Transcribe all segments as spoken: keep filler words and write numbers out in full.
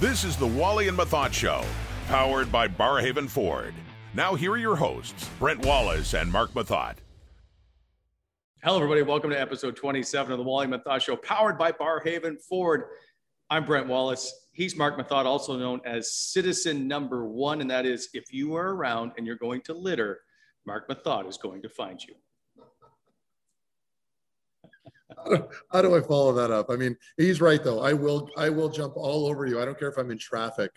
This is the Wally and Methot Show, powered by Barrhaven Ford. Now here are your hosts, Brent Wallace and Mark Methot. Hello, everybody. Welcome to episode twenty-seven of the Wally and Methot Show, powered by Barrhaven Ford. I'm Brent Wallace. He's Mark Methot, also known as Citizen Number One, and that is if you are around and you're going to litter, Mark Methot is going to find you. How do I follow that up? I mean, he's right, though. I will I will jump all over you. I don't care if I'm in traffic.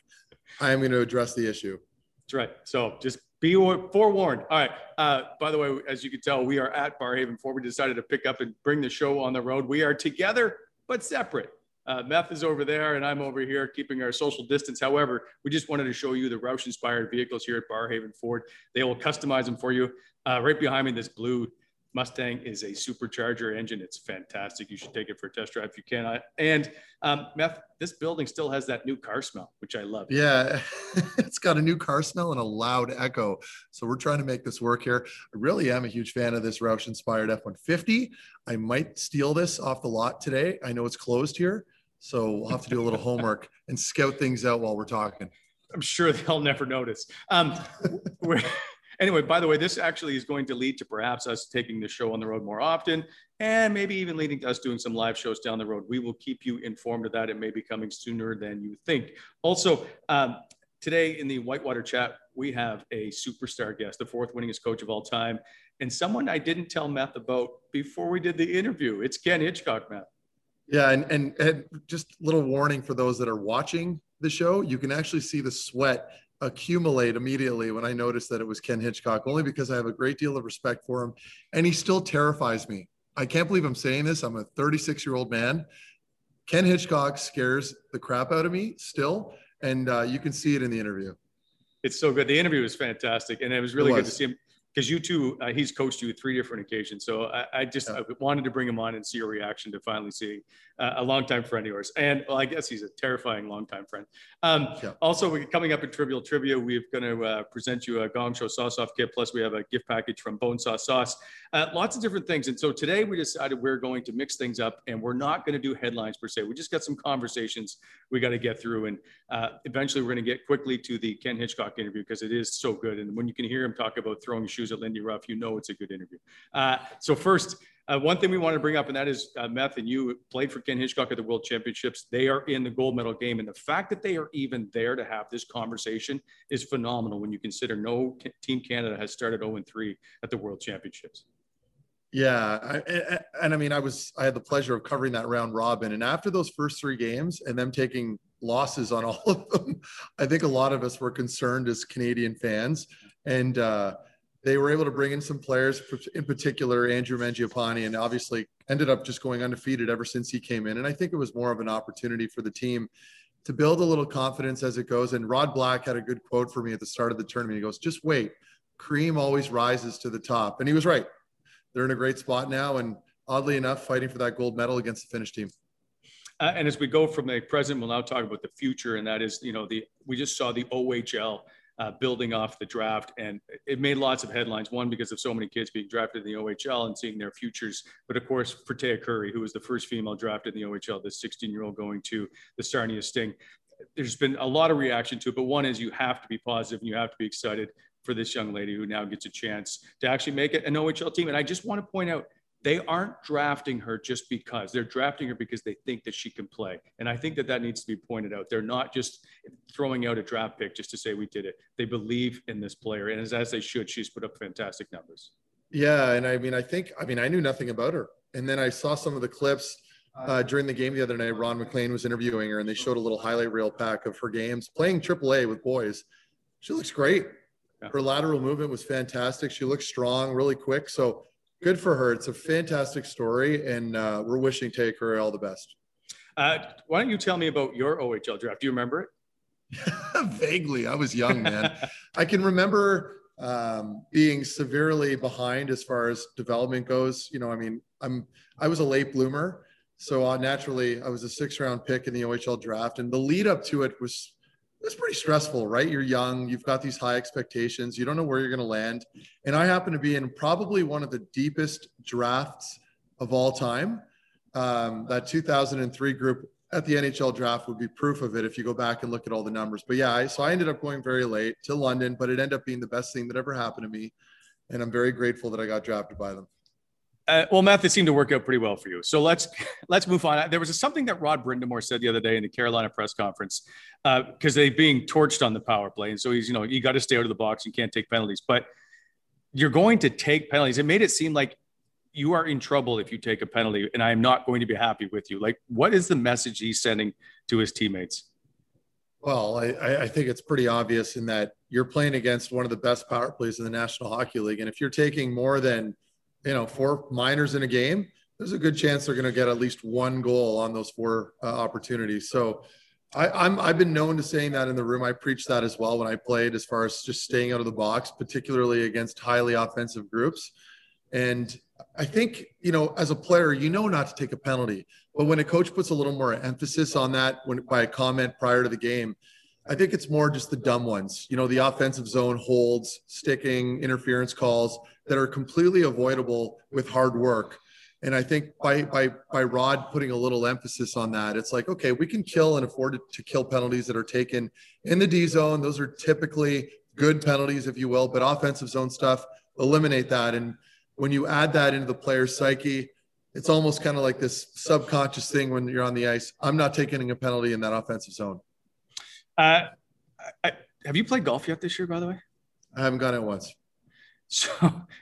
I'm going to address the issue. That's right. So just be forewarned. All right. Uh, by the way, as you can tell, we are at Barrhaven Ford. We decided to pick up and bring the show on the road. We are together, but separate. Uh, Meth is over there, and I'm over here keeping our social distance. However, we just wanted to show you the Roush-inspired vehicles here at Barrhaven Ford. They will customize them for you. Uh, right behind me, this blue Mustang is a supercharger engine. It's fantastic. You should take it for a test drive if you can. And um, Meth, this building still has that new car smell, which I love. Yeah, it's got a new car smell and a loud echo. So we're trying to make this work here. I really am a huge fan of this Roush-inspired F one fifty. I might steal this off the lot today. I know it's closed here, so we'll have to do a little homework and scout things out while we're talking. I'm sure they'll never notice. Um, we're... Anyway, by the way, this actually is going to lead to perhaps us taking the show on the road more often, and maybe even leading to us doing some live shows down the road. We will keep you informed of that. It may be coming sooner than you think. Also, um, today in the Whitewater chat, we have a superstar guest, the fourth winningest coach of all time, and someone I didn't tell Meth about before we did the interview. It's Ken Hitchcock, Meth. Yeah, and, and, and just a little warning for those that are watching the show, you can actually see the sweat accumulate immediately when I noticed that it was Ken Hitchcock, only because I have a great deal of respect for him, and he still terrifies me. I can't believe I'm saying this. I'm a thirty-six-year-old man. Ken Hitchcock scares the crap out of me still, and uh, you can see it in the interview. It's so good. The interview was fantastic, and it was really it was. good to see him, because you two, uh, he's coached you three different occasions, so I, I just yeah. I wanted to bring him on and see your reaction to finally seeing uh, a longtime friend of yours. And well, I guess he's a terrifying longtime friend. Um, yeah. Also, we coming up in Trivial Trivia, we're going to uh, present you a Gong Show sauce-off kit, plus we have a gift package from Bone Saw Sauce. Uh, lots of different things. And so today we decided we're going to mix things up, and we're not going to do headlines per se. We just got some conversations we got to get through, and uh, eventually we're going to get quickly to the Ken Hitchcock interview, because it is so good. And when you can hear him talk about throwing shoes at Lindy Ruff, you know it's a good interview. Uh, so first, Uh, one thing we want to bring up, and that is uh, Meth and you played for Ken Hitchcock at the World Championships. They are in the gold medal game. And the fact that they are even there to have this conversation is phenomenal when you consider no Team Canada has started oh and three at the World Championships. Yeah. I, and, and I mean, I was, I had the pleasure of covering that round robin. And after those first three games and them taking losses on all of them, I think a lot of us were concerned as Canadian fans. And, uh, they were able to bring in some players, in particular, Andrew Mangiapane, and obviously ended up just going undefeated ever since he came in. And I think it was more of an opportunity for the team to build a little confidence as it goes. And Rod Black had a good quote for me at the start of the tournament. He goes, just wait, cream always rises to the top. And he was right. They're in a great spot now. And oddly enough, fighting for that gold medal against the Finnish team. Uh, and as we go from the present, we'll now talk about the future. And that is, you know, the we just saw the O H L Uh, building off the draft, and it made lots of headlines. One, because of so many kids being drafted in the O H L and seeing their futures, but of course for Taya Currie, who was the first female drafted in the O H L, this sixteen year old going to the Sarnia Sting. There's been a lot of reaction to it, but one is you have to be positive and you have to be excited for this young lady who now gets a chance to actually make it an O H L team. And I just want to point out, they aren't drafting her just because. They're drafting her because they think that she can play. And I think that that needs to be pointed out. They're not just throwing out a draft pick just to say we did it. They believe in this player. And as, as they should, she's put up fantastic numbers. Yeah. And I mean, I think, I mean, I knew nothing about her. And then I saw some of the clips uh, during the game the other night. Ron McLean was interviewing her and they showed a little highlight reel pack of her games playing triple A with boys. She looks great. Yeah. Her lateral movement was fantastic. She looks strong, really quick. So good for her. It's a fantastic story, and uh, we're wishing Taya Currie all the best. Uh, why don't you tell me about your O H L draft? Do you remember it? Vaguely. I was young, man. I can remember um, being severely behind as far as development goes. You know, I mean, I'm I was a late bloomer, so uh, naturally I was a six round pick in the O H L draft, and the lead up to it was it was pretty stressful, right? You're young, you've got these high expectations, you don't know where you're going to land. And I happen to be in probably one of the deepest drafts of all time. Um, that two thousand three group at the N H L draft would be proof of it if you go back and look at all the numbers. But yeah, I, so I ended up going very late to London, but it ended up being the best thing that ever happened to me. And I'm very grateful that I got drafted by them. Uh, well, Matt, it seemed to work out pretty well for you. So let's let's move on. There was a, something that Rod Brindamore said the other day in the Carolina press conference, because uh, they're being torched on the power play. And so he's, you know, you got to stay out of the box. You can't take penalties. But you're going to take penalties. It made it seem like you are in trouble if you take a penalty, and I am not going to be happy with you. Like, what is the message he's sending to his teammates? Well, I, I think it's pretty obvious in that you're playing against one of the best power plays in the National Hockey League. And if you're taking more than – you know, four minors in a game, there's a good chance they're going to get at least one goal on those four uh, opportunities. So I, I'm, I've been known to saying that in the room. I preached that as well when I played, as far as just staying out of the box, particularly against highly offensive groups. And I think, you know, as a player, you know not to take a penalty, but when a coach puts a little more emphasis on that when, by a comment prior to the game, I think it's more just the dumb ones, you know, the offensive zone holds, sticking, interference calls that are completely avoidable with hard work. And I think by by by Rod putting a little emphasis on that, it's like, okay, we can kill and afford to kill penalties that are taken in the D zone. Those are typically good penalties, if you will, but offensive zone stuff, eliminate that. And when you add that into the player's psyche, it's almost kind of like this subconscious thing when you're on the ice. I'm not taking a penalty in that offensive zone. Uh, I, have you played golf yet this year, by the way? I haven't gone out once. So,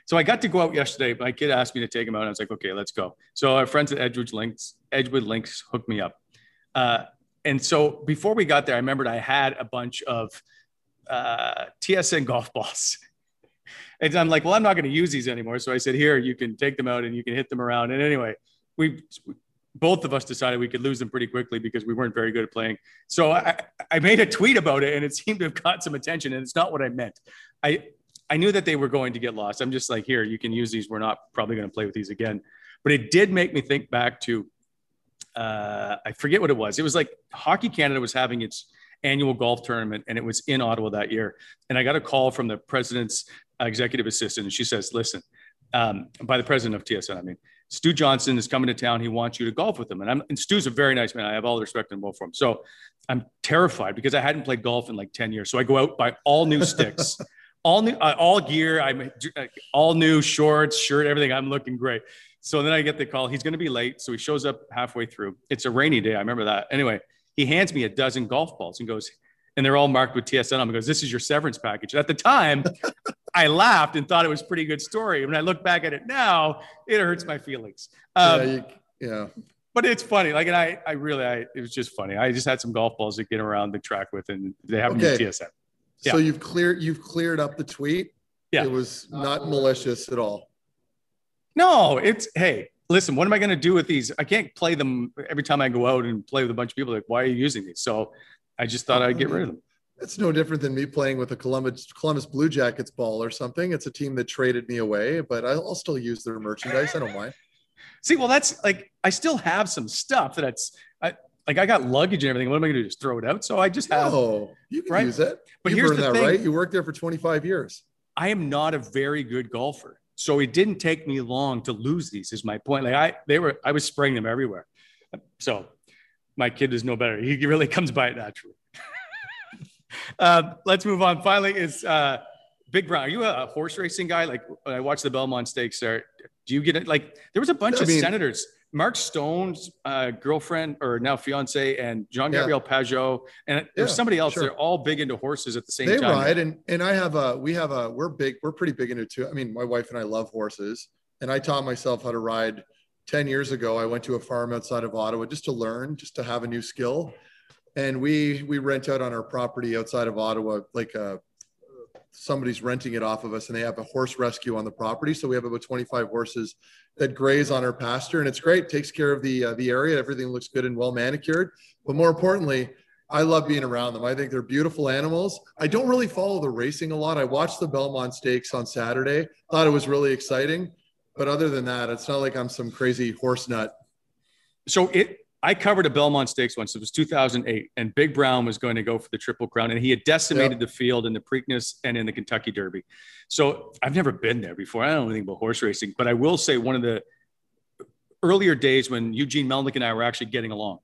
so I got to go out yesterday. My kid asked me to take him out. And I was like, okay, let's go. So our friends at Edgewood Links, Edgewood Links hooked me up. Uh, and so before we got there, I remembered I had a bunch of uh, T S N golf balls. And I'm like, well, I'm not going to use these anymore. So I said, here, you can take them out and you can hit them around. And anyway, we... we both of us decided we could lose them pretty quickly because we weren't very good at playing. So I, I made a tweet about it and it seemed to have caught some attention, and it's not what I meant. I, I knew that they were going to get lost. I'm just like, here, you can use these. We're not probably going to play with these again. But it did make me think back to, uh, I forget what it was. It was like Hockey Canada was having its annual golf tournament and it was in Ottawa that year. And I got a call from the president's executive assistant. And she says, listen, um, by the president of T S N, I mean, Stu Johnson is coming to town. He wants you to golf with him. And, I'm, and Stu's a very nice man. I have all the respect and love for him. So I'm terrified because I hadn't played golf in like ten years. So I go out, buy all new sticks. all new, uh, all gear. I'm uh, all new shorts, shirt, everything. I'm looking great. So then I get the call. He's going to be late. So he shows up halfway through. It's a rainy day. I remember that. Anyway, he hands me a dozen golf balls and goes, and they're all marked with T S N. I'm goes, this is your severance package. At the time, I laughed and thought it was a pretty good story. When I look back at it now, it hurts my feelings. Um, yeah, you, yeah. But it's funny. Like, and I, I really, I, it was just funny. I just had some golf balls to get around the track with, and they happened okay. to T S N. Yeah. So you've cleared, you've cleared up the tweet. Yeah. It was not uh, malicious at all. No, it's, hey, listen, what am I going to do with these? I can't play them every time I go out and play with a bunch of people. Like, why are you using these? So I just thought I'd get rid of them. It's no different than me playing with a Columbus Columbus Blue Jackets ball or something. It's a team that traded me away, but I'll still use their merchandise. I don't mind. See, well, that's like, I still have some stuff that's I, like, I got luggage and everything. What am I going to do? Just throw it out? So I just have, oh, you can right? use it. But you here's the that, thing. Right? You worked there for twenty-five years. I am not a very good golfer. So it didn't take me long to lose these is my point. Like I, they were, I was spraying them everywhere. So my kid is no better. He really comes by it naturally. Uh, let's move on. Finally, is uh, Big Brown. Are you a horse racing guy? Like when I watched the Belmont Stakes, or do you get it? Like there was a bunch I of mean, senators, Mark Stone's uh, girlfriend or now fiance, and Jean Gabriel yeah. Pajot, and there's yeah, somebody else. Sure. They're all big into horses at the same they time. They ride, and and I have a we have a we're big we're pretty big into it too. I mean, my wife and I love horses, and I taught myself how to ride ten years ago. I went to a farm outside of Ottawa just to learn, just to have a new skill. And we we rent out on our property outside of Ottawa, like uh, somebody's renting it off of us, and they have a horse rescue on the property. So we have about twenty-five horses that graze on our pasture, and it's great. It takes care of the uh, the area. Everything looks good and well manicured. But more importantly, I love being around them. I think they're beautiful animals. I don't really follow the racing a lot. I watched the Belmont Stakes on Saturday. Thought it was really exciting. But other than that, it's not like I'm some crazy horse nut. So it. I covered a Belmont Stakes once. It was two thousand eight, and Big Brown was going to go for the Triple Crown, and he had decimated yep. the field in the Preakness and in the Kentucky Derby. So I've never been there before. I don't know anything about horse racing, but I will say one of the earlier days when Eugene Melnick and I were actually getting along,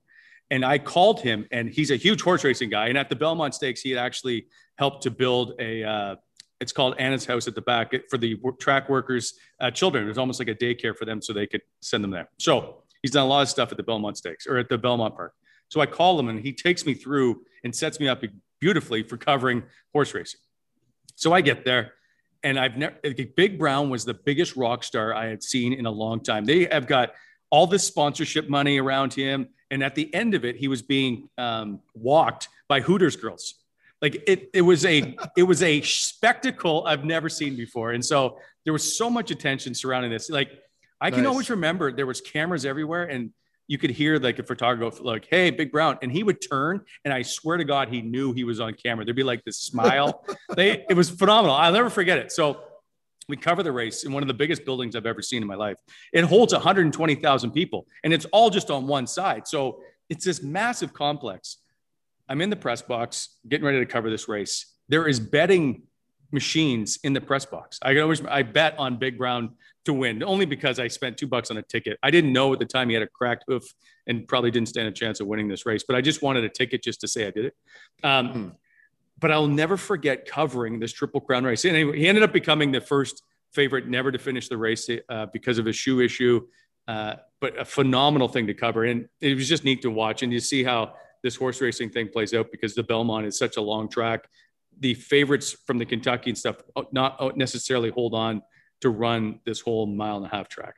and I called him, and he's a huge horse racing guy. And at the Belmont Stakes, he had actually helped to build a uh, – it's called Anna's House at the back for the track workers' uh, children. It was almost like a daycare for them so they could send them there. So – he's done a lot of stuff at the Belmont Stakes or at the Belmont Park. So I call him and he takes me through and sets me up beautifully for covering horse racing. So I get there and I've never, Big Brown was the biggest rock star I had seen in a long time. They have got all this sponsorship money around him. And at the end of it, he was being um, walked by Hooters girls. Like it, it was a, it was a spectacle I've never seen before. And so there was so much attention surrounding this. Like, I can nice. always remember there was cameras everywhere and you could hear like a photographer like, hey, Big Brown. And he would turn and I swear to God, he knew he was on camera. There'd be like this smile. they, it was phenomenal. I'll never forget it. So we cover the race in one of the biggest buildings I've ever seen in my life. It holds one hundred twenty thousand people and it's all just on one side. So it's this massive complex. I'm in the press box getting ready to cover this race. There is betting machines in the press box. I always I bet on Big Brown to win only because I spent two bucks on a ticket. I didn't know at the time he had a cracked hoof and probably didn't stand a chance of winning this race, but I just wanted a ticket just to say I did it. Um, mm-hmm. But I'll never forget covering this Triple Crown race. And anyway, he ended up becoming the first favorite never to finish the race uh, because of a shoe issue, uh, but a phenomenal thing to cover. And it was just neat to watch. And you see how this horse racing thing plays out because the Belmont is such a long track. The favorites from the Kentucky and stuff not necessarily hold on to run this whole mile and a half track.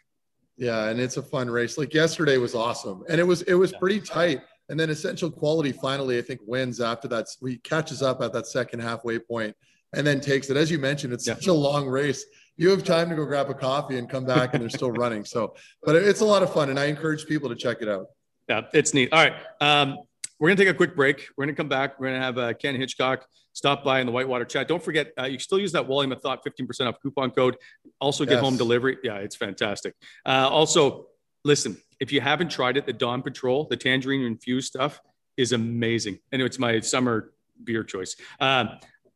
Yeah, and it's a fun race. Like yesterday was awesome, and it was it was yeah. pretty tight. And then Essential Quality finally, I think, wins after that. He catches up at that second halfway point, and then takes it. As you mentioned, it's yeah. such a long race. You have time to go grab a coffee and come back, and they're still running. So, but it's a lot of fun, and I encourage people to check it out. Yeah, it's neat. All right. Um, We're going to take a quick break. We're going to come back. We're going to have uh, Ken Hitchcock stop by in the Whitewater chat. Don't forget, uh, you still use that Wally Methot fifteen percent off coupon code. Also get yes. home delivery. Yeah, it's fantastic. Uh, also, listen, if you haven't tried it, the Dawn Patrol, the tangerine infused stuff is amazing. And anyway, it's my summer beer choice. Um,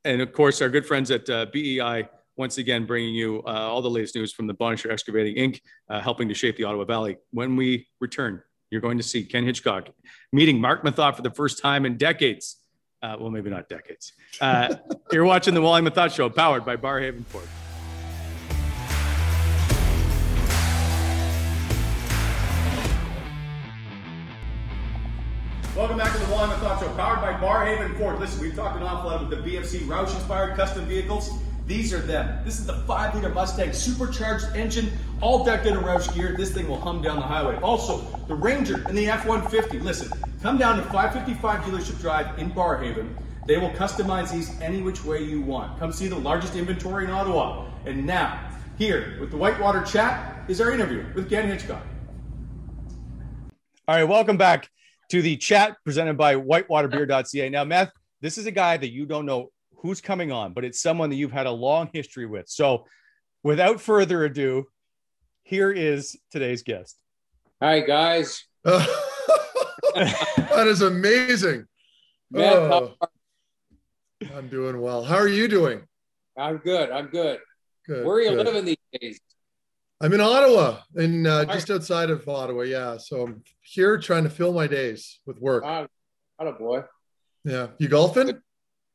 and of course, our good friends at uh, B E I, once again, bringing you uh, all the latest news from the Bonisher Excavating Incorporated, uh, helping to shape the Ottawa Valley. When we return, you're going to see Ken Hitchcock meeting Mark Methot for the first time in decades. Uh, well, maybe not decades. Uh, you're watching the Wally Methot Show, powered by Barrhaven Ford. Welcome back to the Wally Methot Show, powered by Barrhaven Ford. Listen, we've talked an awful lot about the B F C Roush-inspired custom vehicles. These are them. This is the five liter Mustang, supercharged engine, all decked in a Roush gear. This thing will hum down the highway. Also, the Ranger and the F one fifty. Listen, come down to five fifty-five Dealership Drive in Barrhaven. They will customize these any which way you want. Come see the largest inventory in Ottawa. And now, here with the Whitewater Chat is our interview with Ken Hitchcock. All right, welcome back to the chat presented by whitewater beer dot c a. Now, Meth, this is a guy that you don't know who's coming on, but it's someone that you've had a long history with. So without further ado, here is today's guest. Hi, guys. Uh, that is amazing. Matt, oh, I'm doing well. How are you doing? I'm good. I'm good. good Where are you good. living these days? I'm in Ottawa, in, uh, just outside of Ottawa, yeah. So I'm here trying to fill my days with work. Uh, attaboy. Yeah. You golfing?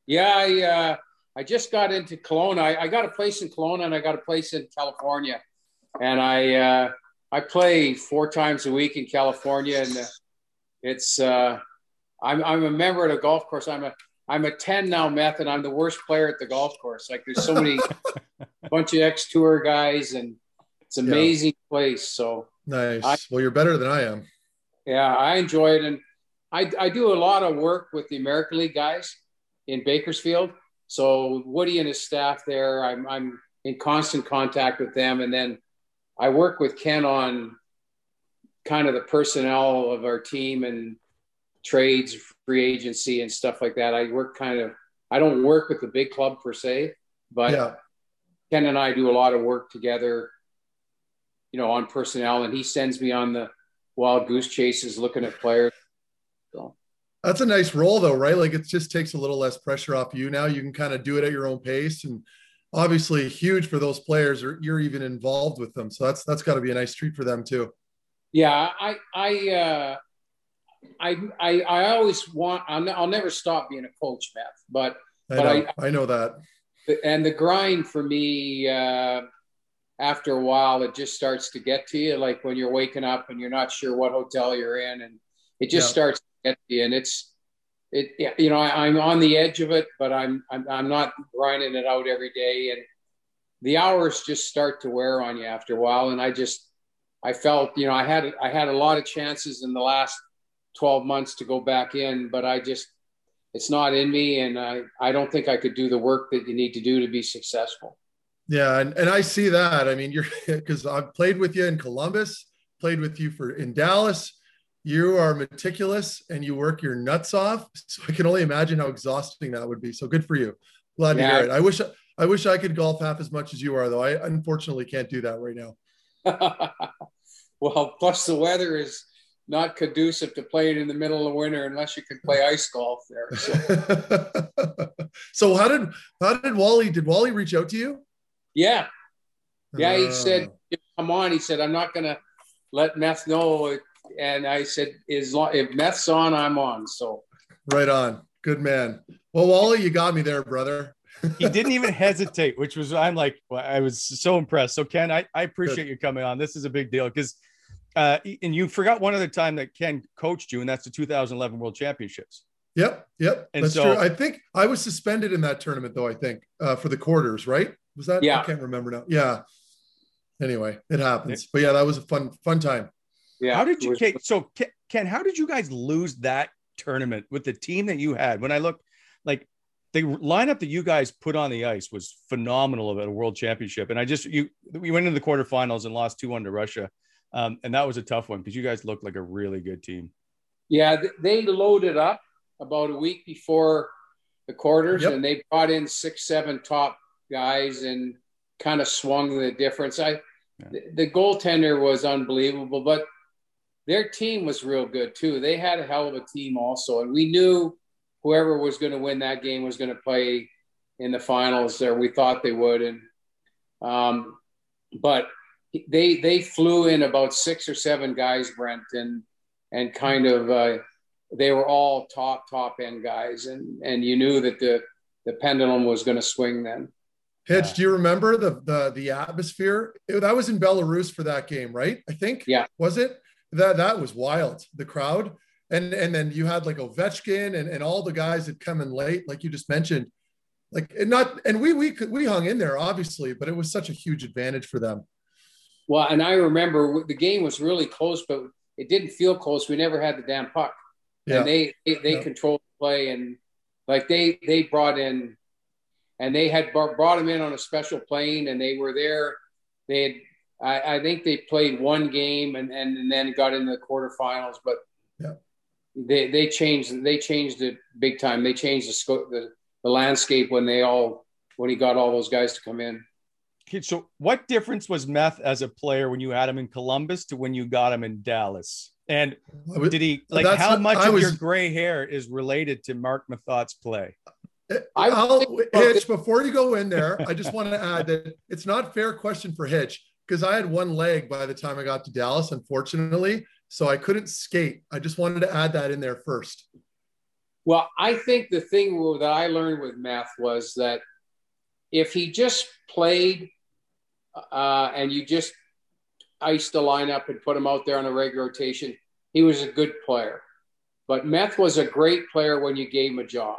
Yeah, I uh, I just got into Kelowna. I, I got a place in Kelowna and I got a place in California, and I uh, I play four times a week in California, and it's uh, I'm I'm a member at a golf course. I'm a I'm a ten now, Meth, and I'm the worst player at the golf course. Like there's so many bunch of ex-tour guys, and it's an amazing yeah. place. So nice. I, well, you're better than I am. Yeah, I enjoy it, and I I do a lot of work with the American League guys in Bakersfield. So Woody and his staff there, I'm I'm in constant contact with them. And then I work with Ken on kind of the personnel of our team and trades, free agency and stuff like that. I work kind of, I don't work with the big club per se, but yeah. Ken and I do a lot of work together, you know, on personnel, and he sends me on the wild goose chases looking at players. So that's a nice role though, right? Like it just takes a little less pressure off you now. You can kind of do it at your own pace, and obviously huge for those players, or you're even involved with them. So that's, that's gotta be a nice treat for them too. Yeah. I, I, uh, I, I, I always want, I'm, I'll never stop being a coach, Matt, but, I but know, I, I know that. And the grind for me, uh, after a while, it just starts to get to you. Like when you're waking up and you're not sure what hotel you're in, and it just yeah. starts at the end. It's, it, you know, I, I'm on the edge of it, but I'm, I'm, I'm not grinding it out every day. And the hours just start to wear on you after a while. And I just, I felt, you know, I had, I had a lot of chances in the last twelve months to go back in, but I just, it's not in me. And I, I don't think I could do the work that you need to do to be successful. Yeah. And, and I see that. I mean, you're, cause I've played with you in Columbus, played with you for in Dallas. You are meticulous and you work your nuts off. So I can only imagine how exhausting that would be. So good for you. Glad yeah. to hear it. I wish, I wish I could golf half as much as you are though. I unfortunately can't do that right now. Well, plus the weather is not conducive to playing in the middle of winter unless you can play ice golf there. So, so how did, how did Wally, did Wally reach out to you? Yeah. Yeah. He uh... said, come on. He said, I'm not going to let Meth know it. And I said, "Is long, if Meth's on, I'm on." So, right on, good man. Well, Wally, you got me there, brother. He didn't even hesitate, which was I'm like, well, I was so impressed. So, Ken, I, I appreciate good. you coming on. This is a big deal because, uh, and you forgot one other time that Ken coached you, and that's the two thousand eleven World Championships. Yep, yep, and that's so true. I think I was suspended in that tournament, though. I think uh, for the quarters, right? Was that? Yeah, I can't remember now. Yeah. Anyway, it happens. But yeah, that was a fun, fun time. Yeah, how did you, Ken, so Ken, how did you guys lose that tournament with the team that you had? When I looked, like the lineup that you guys put on the ice was phenomenal at a world championship. And I just, you, we went into the quarterfinals and lost two one to Russia. Um, and that was a tough one because you guys looked like a really good team. Yeah, they loaded up about a week before the quarters yep. and they brought in six, seven top guys and kind of swung the difference. I, yeah. the, the goaltender was unbelievable, but their team was real good too. They had a hell of a team also. And we knew whoever was going to win that game was going to play in the finals there. We thought they would. And, um, but they, they flew in about six or seven guys, Brent, and, and kind of, uh, they were all top, top end guys. And, and you knew that the, the pendulum was going to swing then. Pitch, yeah. Do you remember the, the, the atmosphere? It, that was in Belarus for that game, right? I think, yeah. Was it? That, that was wild, the crowd. And, and then you had like Ovechkin and, and all the guys that come in late, like you just mentioned, like, and not, and we, we could, we hung in there obviously, but it was such a huge advantage for them. Well, and I remember the game was really close, but it didn't feel close. We never had the damn puck. Yeah. And they, they, they yeah. controlled the play, and like they, they brought in, and they had brought him in on a special plane, and they were there. They had, I, I think they played one game and, and, and then got into the quarterfinals, but yeah. they, they changed, they changed it big time. They changed the scope, the, the landscape when they all, when he got all those guys to come in. So what difference was Meth as a player when you had him in Columbus to when you got him in Dallas? And did he, like, That's how much a, of was, your gray hair is related to Mark Methot's play? I'll, Hitch, before you go in there, I just want to add that it's not a fair question for Hitch, because I had one leg by the time I got to Dallas, unfortunately, so I couldn't skate. I just wanted to add that in there first. Well, I think the thing that I learned with Meth was that if he just played uh, and you just iced the lineup and put him out there on a regular rotation, he was a good player. But Meth was a great player when you gave him a job.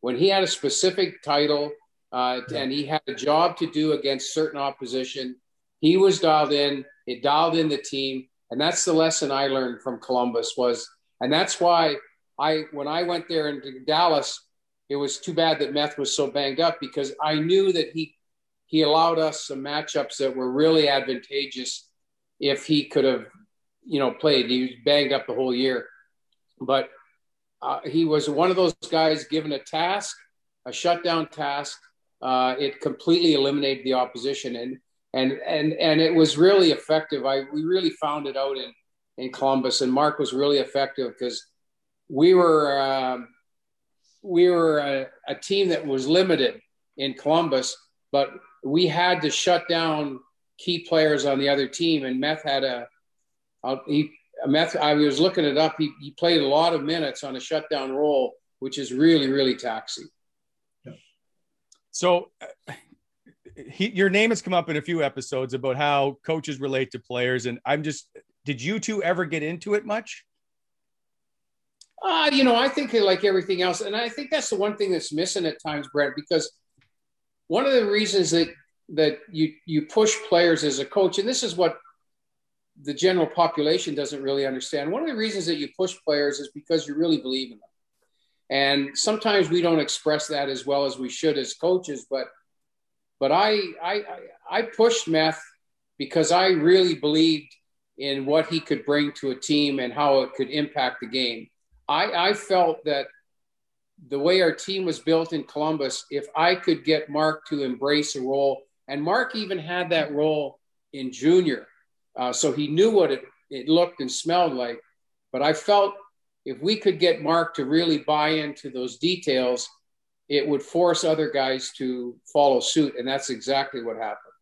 When he had a specific title uh, yeah. and he had a job to do against certain opposition, he was dialed in. It dialed in the team. And that's the lesson I learned from Columbus was, and that's why I, when I went there into Dallas, it was too bad that Meth was so banged up, because I knew that he, he allowed us some matchups that were really advantageous if he could have, you know, played. He was banged up the whole year, but uh, he was one of those guys given a task, a shutdown task. Uh, it completely eliminated the opposition. And, and, and, and it was really effective. I, we really found it out in, in Columbus, and Mark was really effective because we were, um, we were a, a team that was limited in Columbus, but we had to shut down key players on the other team. And Meth had a, a he a Meth. I was looking it up. He, he played a lot of minutes on a shutdown role, which is really, really taxing. Yeah. So he, your name has come up in a few episodes about how coaches relate to players. And I'm just, did you two ever get into it much? Uh, you know, I think like everything else, and I think that's the one thing that's missing at times, Brent, because one of the reasons that that you you push players as a coach, and this is what the general population doesn't really understand. One of the reasons that you push players is because you really believe in them. And sometimes we don't express that as well as we should as coaches, but but I I I pushed Meth because I really believed in what he could bring to a team and how it could impact the game. I, I felt that the way our team was built in Columbus, if I could get Mark to embrace a role, and Mark even had that role in junior, uh, so he knew what it, it looked and smelled like, but I felt if we could get Mark to really buy into those details, it would force other guys to follow suit, and that's exactly what happened.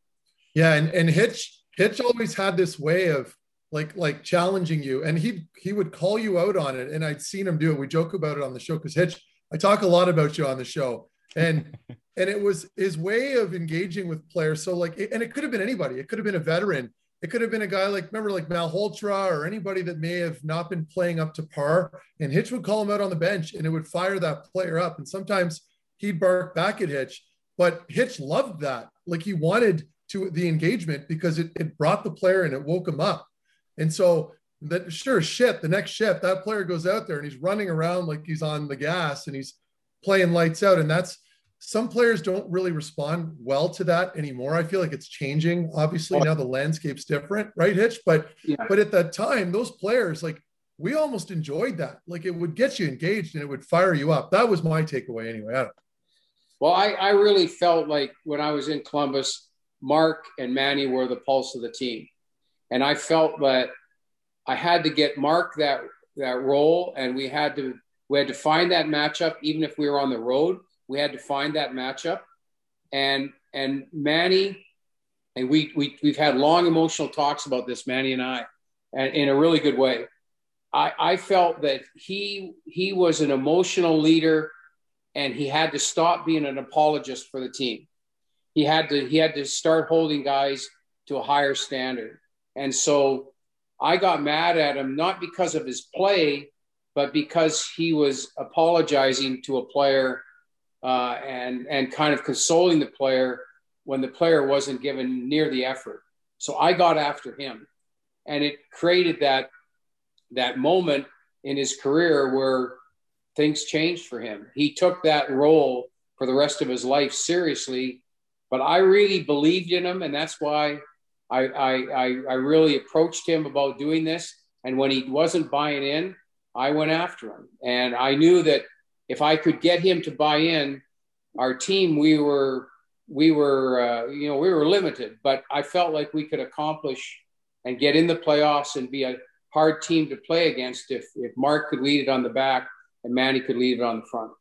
Yeah, and, and Hitch, Hitch always had this way of like, like challenging you. And he, he would call you out on it. And I'd seen him do it. We joke about it on the show, 'cause Hitch, I talk a lot about you on the show, and, and it was his way of engaging with players. So like, and it could have been anybody. It could have been a veteran. It could have been a guy like, remember like Malhotra or anybody that may have not been playing up to par, and Hitch would call him out on the bench, and it would fire that player up. And sometimes he'd bark back at Hitch, but Hitch loved that. Like he wanted to the engagement because it, it brought the player and it woke him up. And so that sure shit, the next shift, that player goes out there and he's running around like he's on the gas and he's playing lights out. And that's, some players don't really respond well to that anymore. I feel like it's changing. Obviously now the landscape's different, right, Hitch? But, yeah. but at that time, those players, like we almost enjoyed that. Like it would get you engaged and it would fire you up. That was my takeaway anyway. I don't know. Well, I, I really felt like when I was in Columbus, Mark and Manny were the pulse of the team. And I felt that I had to get Mark that that role, and we had to we had to find that matchup. Even if we were on the road, we had to find that matchup. And and Manny, and we we we've had long emotional talks about this, Manny and I, and in a really good way. I, I felt that he he was an emotional leader, and he had to stop being an apologist for the team. He had to he had to start holding guys to a higher standard. And so I got mad at him, not because of his play, but because he was apologizing to a player uh, and, and kind of consoling the player when the player wasn't given near the effort. So I got after him, and it created that, that moment in his career where things changed for him. He took that role for the rest of his life seriously, but I really believed in him. And that's why I, I, I, I really approached him about doing this. And when he wasn't buying in, I went after him. And I knew that if I could get him to buy in, our team, we were, we were, uh, you know, we were limited, but I felt like we could accomplish and get in the playoffs and be a hard team to play against if, if Mark could lead it on the back and Manny could lead it on the front.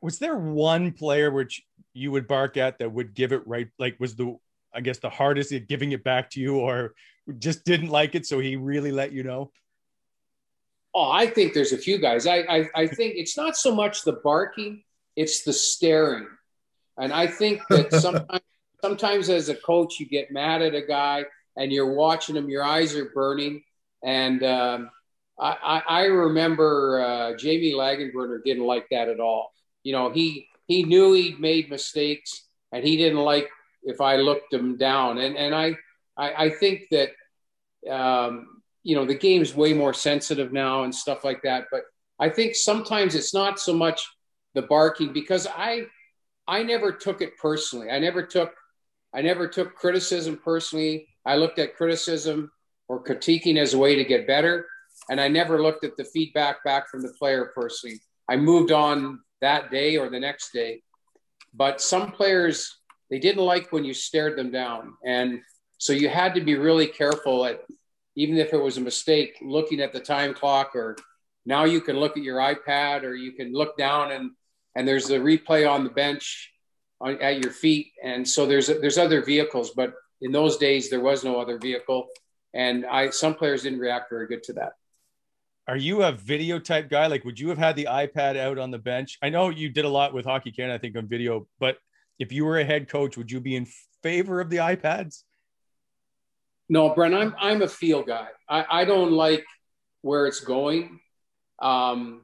Was there one player which you would bark at that would give it right? Like, was the, I guess the hardest at giving it back to you, or just didn't like it, so he really let you know? Oh, I think there's a few guys. I, I, I think it's not so much the barking, it's the staring. And I think that sometimes, sometimes as a coach, you get mad at a guy and you're watching him, your eyes are burning. And um, I, I remember uh, Jamie Lagenbrunner didn't like that at all. You know, he, he knew he'd made mistakes, and he didn't like if I looked him down. And, and I, I, I think that, um, you know, the game's way more sensitive now and stuff like that. But I think sometimes it's not so much the barking, because I, I never took it personally. I never took, I never took criticism personally. I looked at criticism or critiquing as a way to get better. And I never looked at the feedback back from the player personally. I moved on that day or the next day. But some players, they didn't like when you stared them down. And so you had to be really careful at, even if it was a mistake, looking at the time clock, or now you can look at your iPad, or you can look down and, and there's the replay on the bench on, at your feet. And so there's, there's other vehicles, but in those days there was no other vehicle. And I, some players didn't react very good to that. Are you a video type guy? Like, would you have had the iPad out on the bench? I know you did a lot with Hockey Canada, I think, on video, but if you were a head coach, would you be in favor of the iPads? No, Brent, I'm, I'm a feel guy. I, I don't like where it's going. Um,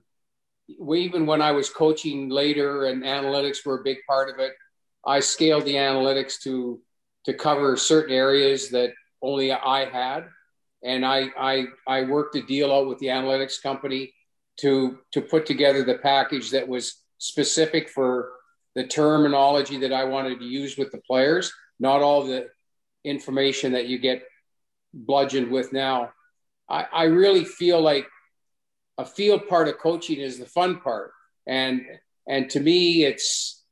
we, even when I was coaching later and analytics were a big part of it, I scaled the analytics to, to cover certain areas that only I had. And I, I, I worked a deal out with the analytics company to, to put together the package that was specific for the terminology that I wanted to use with the players, not all the information that you get bludgeoned with now. I, I really feel like a field part of coaching is the fun part. And, and to me, it's,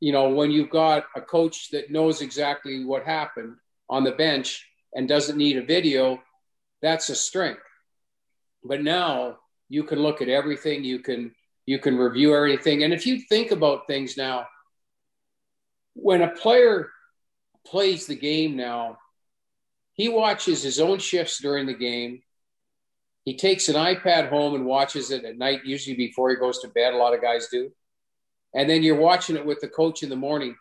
you know, when you've got a coach that knows exactly what happened on the bench and doesn't need a video, that's a strength. But now you can look at everything. You can, you can review everything. And if you think about things now, when a player plays the game now, he watches his own shifts during the game. He takes an iPad home and watches it at night, usually before he goes to bed. A lot of guys do. And then you're watching it with the coach in the morning.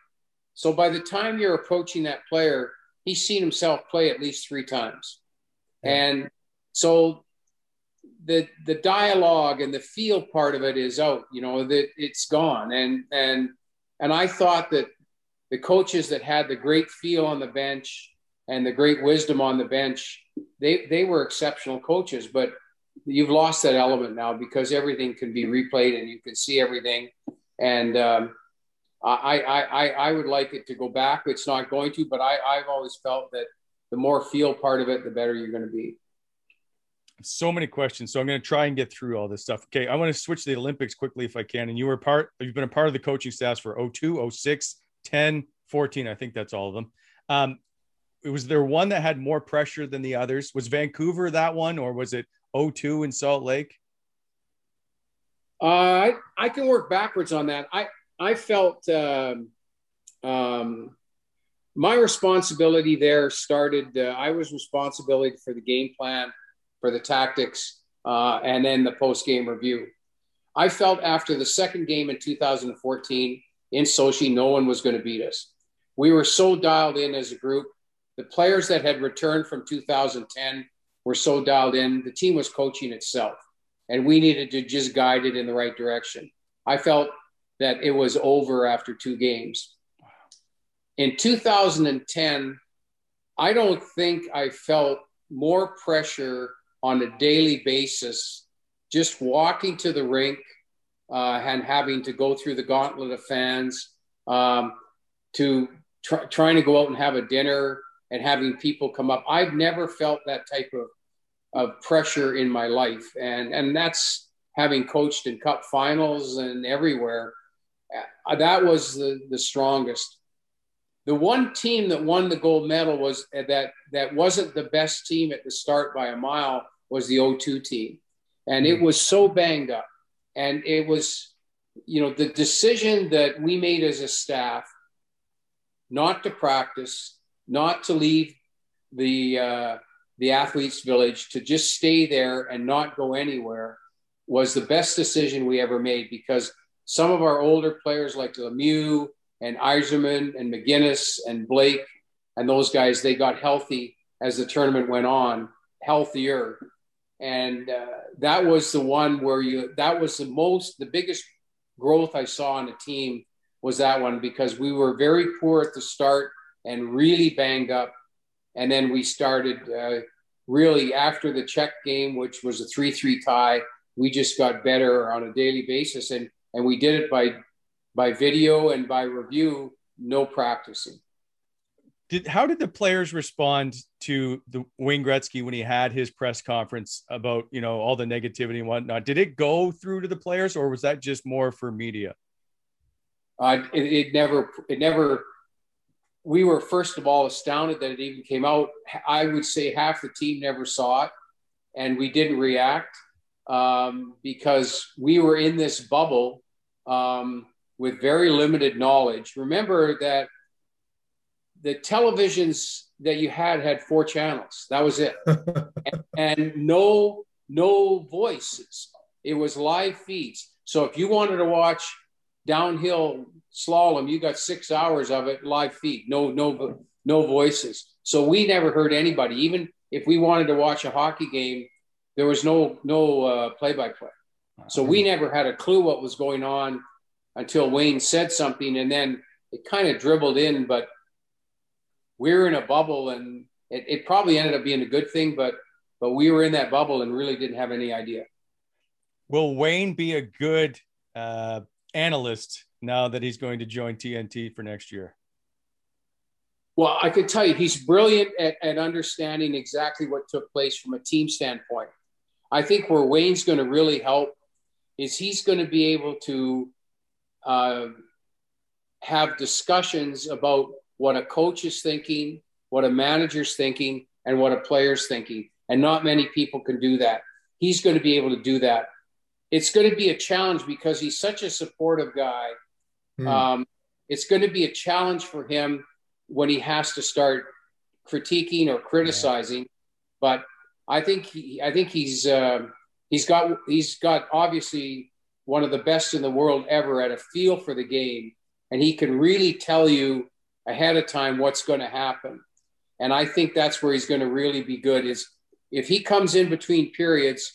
So by the time you're approaching that player, he's seen himself play at least three times. Yeah. And so the, the dialogue and the feel part of it is out, you know, that it's gone. And, and, and I thought that the coaches that had the great feel on the bench and the great wisdom on the bench, they, they were exceptional coaches, but you've lost that element now because everything can be replayed and you can see everything. And, um, I, I, I, I would like it to go back. It's not going to, but I, I've always felt that the more feel part of it, the better you're going to be. So many questions. So I'm going to try and get through all this stuff. Okay. I want to switch to the Olympics quickly if I can. And you were part, you've been a part of the coaching staff for oh two, oh six, ten, fourteen. I think that's all of them. Um, was there one that had more pressure than the others? Was Vancouver that one, or was it oh two in Salt Lake? Uh, I, I can work backwards on that. I, I felt, um, um, my responsibility there started, uh, I was responsible for the game plan, for the tactics, uh, and then the post-game review. I felt after the second game in two thousand fourteen in Sochi, no one was going to beat us. We were so dialed in as a group. The players that had returned from two thousand ten were so dialed in. The team was coaching itself, and we needed to just guide it in the right direction. I felt that it was over after two games. In two thousand ten, I don't think I felt more pressure on a daily basis, just walking to the rink uh, and having to go through the gauntlet of fans, um, to tr- trying to go out and have a dinner and having people come up. I've never felt that type of, of pressure in my life. And, and that's having coached in cup finals and everywhere. That was the, the strongest. The one team that won the gold medal was that that wasn't the best team at the start by a mile was the oh two team. And it was so banged up. And it was, you know, the decision that we made as a staff not to practice, not to leave the uh, the athletes' village, to just stay there and not go anywhere was the best decision we ever made, because some of our older players like Lemieux and Yzerman and McGuinness and Blake and those guys, they got healthy as the tournament went on, healthier. And uh, that was the one where you, that was the most, the biggest growth I saw on the team was that one, because we were very poor at the start and really banged up. And then we started uh, really after the Czech game, which was a three three tie, we just got better on a daily basis. And, and we did it by, by video and by review, no practicing. Did, how did the players respond to the Wayne Gretzky when he had his press conference about, you know, all the negativity and whatnot? Did it go through to the players, or was that just more for media? Uh, it, it never, it never, we were first of all astounded that it even came out. I would say half the team never saw it, and we didn't react um, because we were in this bubble um, with very limited knowledge. Remember that the televisions that you had had four channels. That was it. and, and no, no voices. It was live feeds. So if you wanted to watch downhill slalom, you got six hours of it live feed. No, no, no voices. So we never heard anybody. Even if we wanted to watch a hockey game, there was no, no uh, play-by-play. So we never had a clue what was going on until Wayne said something, and then it kind of dribbled in, but we were in a bubble, and it, it probably ended up being a good thing, but, but we were in that bubble and really didn't have any idea. Will Wayne be a good uh, analyst now that he's going to join T N T for next year? Well, I could tell you he's brilliant at, at understanding exactly what took place from a team standpoint. I think where Wayne's going to really help is he's going to be able to uh, have discussions about what a coach is thinking, what a manager's thinking, and what a player's thinking. And not many people can do that. He's going to be able to do that. It's going to be a challenge because he's such a supportive guy. Mm. Um, it's going to be a challenge for him when he has to start critiquing or criticizing. Yeah. But I think he, I think he's uh, he's got he's got obviously one of the best in the world ever at a feel for the game, and he can really tell you ahead of time what's going to happen. And I think that's where he's going to really be good, is if he comes in between periods,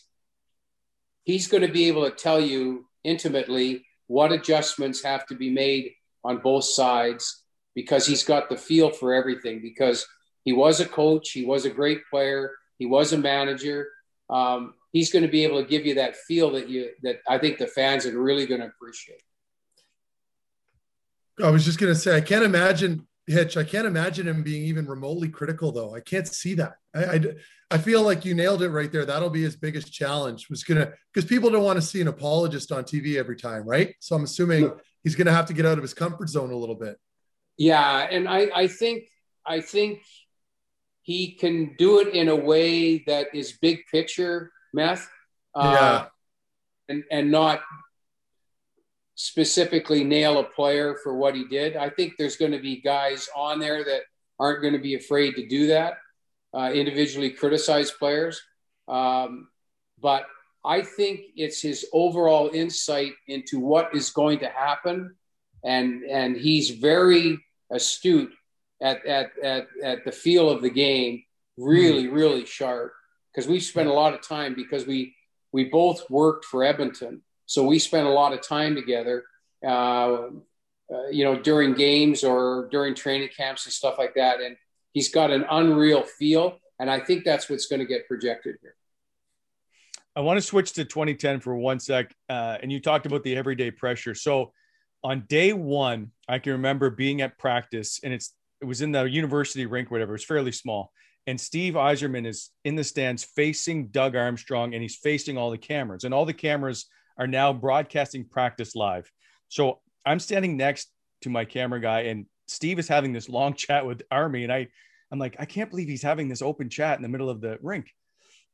he's going to be able to tell you intimately what adjustments have to be made on both sides, because he's got the feel for everything, because he was a coach, he was a great player, he was a manager. Um, he's going to be able to give you that feel that you, that I think the fans are really going to appreciate. I was just going to say, I can't imagine Hitch. I can't imagine him being even remotely critical, though. I can't see that. I, I, I feel like you nailed it right there. That'll be his biggest challenge, was going to, because people don't want to see an apologist on T V every time. Right. So I'm assuming he's going to have to get out of his comfort zone a little bit. Yeah. And I, I think, I think he can do it in a way that is big picture, Meth. Uh, yeah. And, and not specifically nail a player for what he did. I think there's going to be guys on there that aren't going to be afraid to do that, uh, individually criticize players. Um, but I think it's his overall insight into what is going to happen. And and he's very astute at at at, at the feel of the game, really, really sharp. Because we spent a lot of time, because we we both worked for Edmonton. So we spent a lot of time together, uh, uh, you know, during games or during training camps and stuff like that. And he's got an unreal feel. And I think that's what's going to get projected here. I want to switch to twenty ten for one sec. Uh, and you talked about the everyday pressure. So on day one, I can remember being at practice, and it's it was in the university rink, whatever. It's fairly small. And Steve Yzerman is in the stands facing Doug Armstrong, and he's facing all the cameras. And all the cameras are now broadcasting practice live. So I'm standing next to my camera guy, and Steve is having this long chat with Army. And I, I'm like, I can't believe he's having this open chat in the middle of the rink.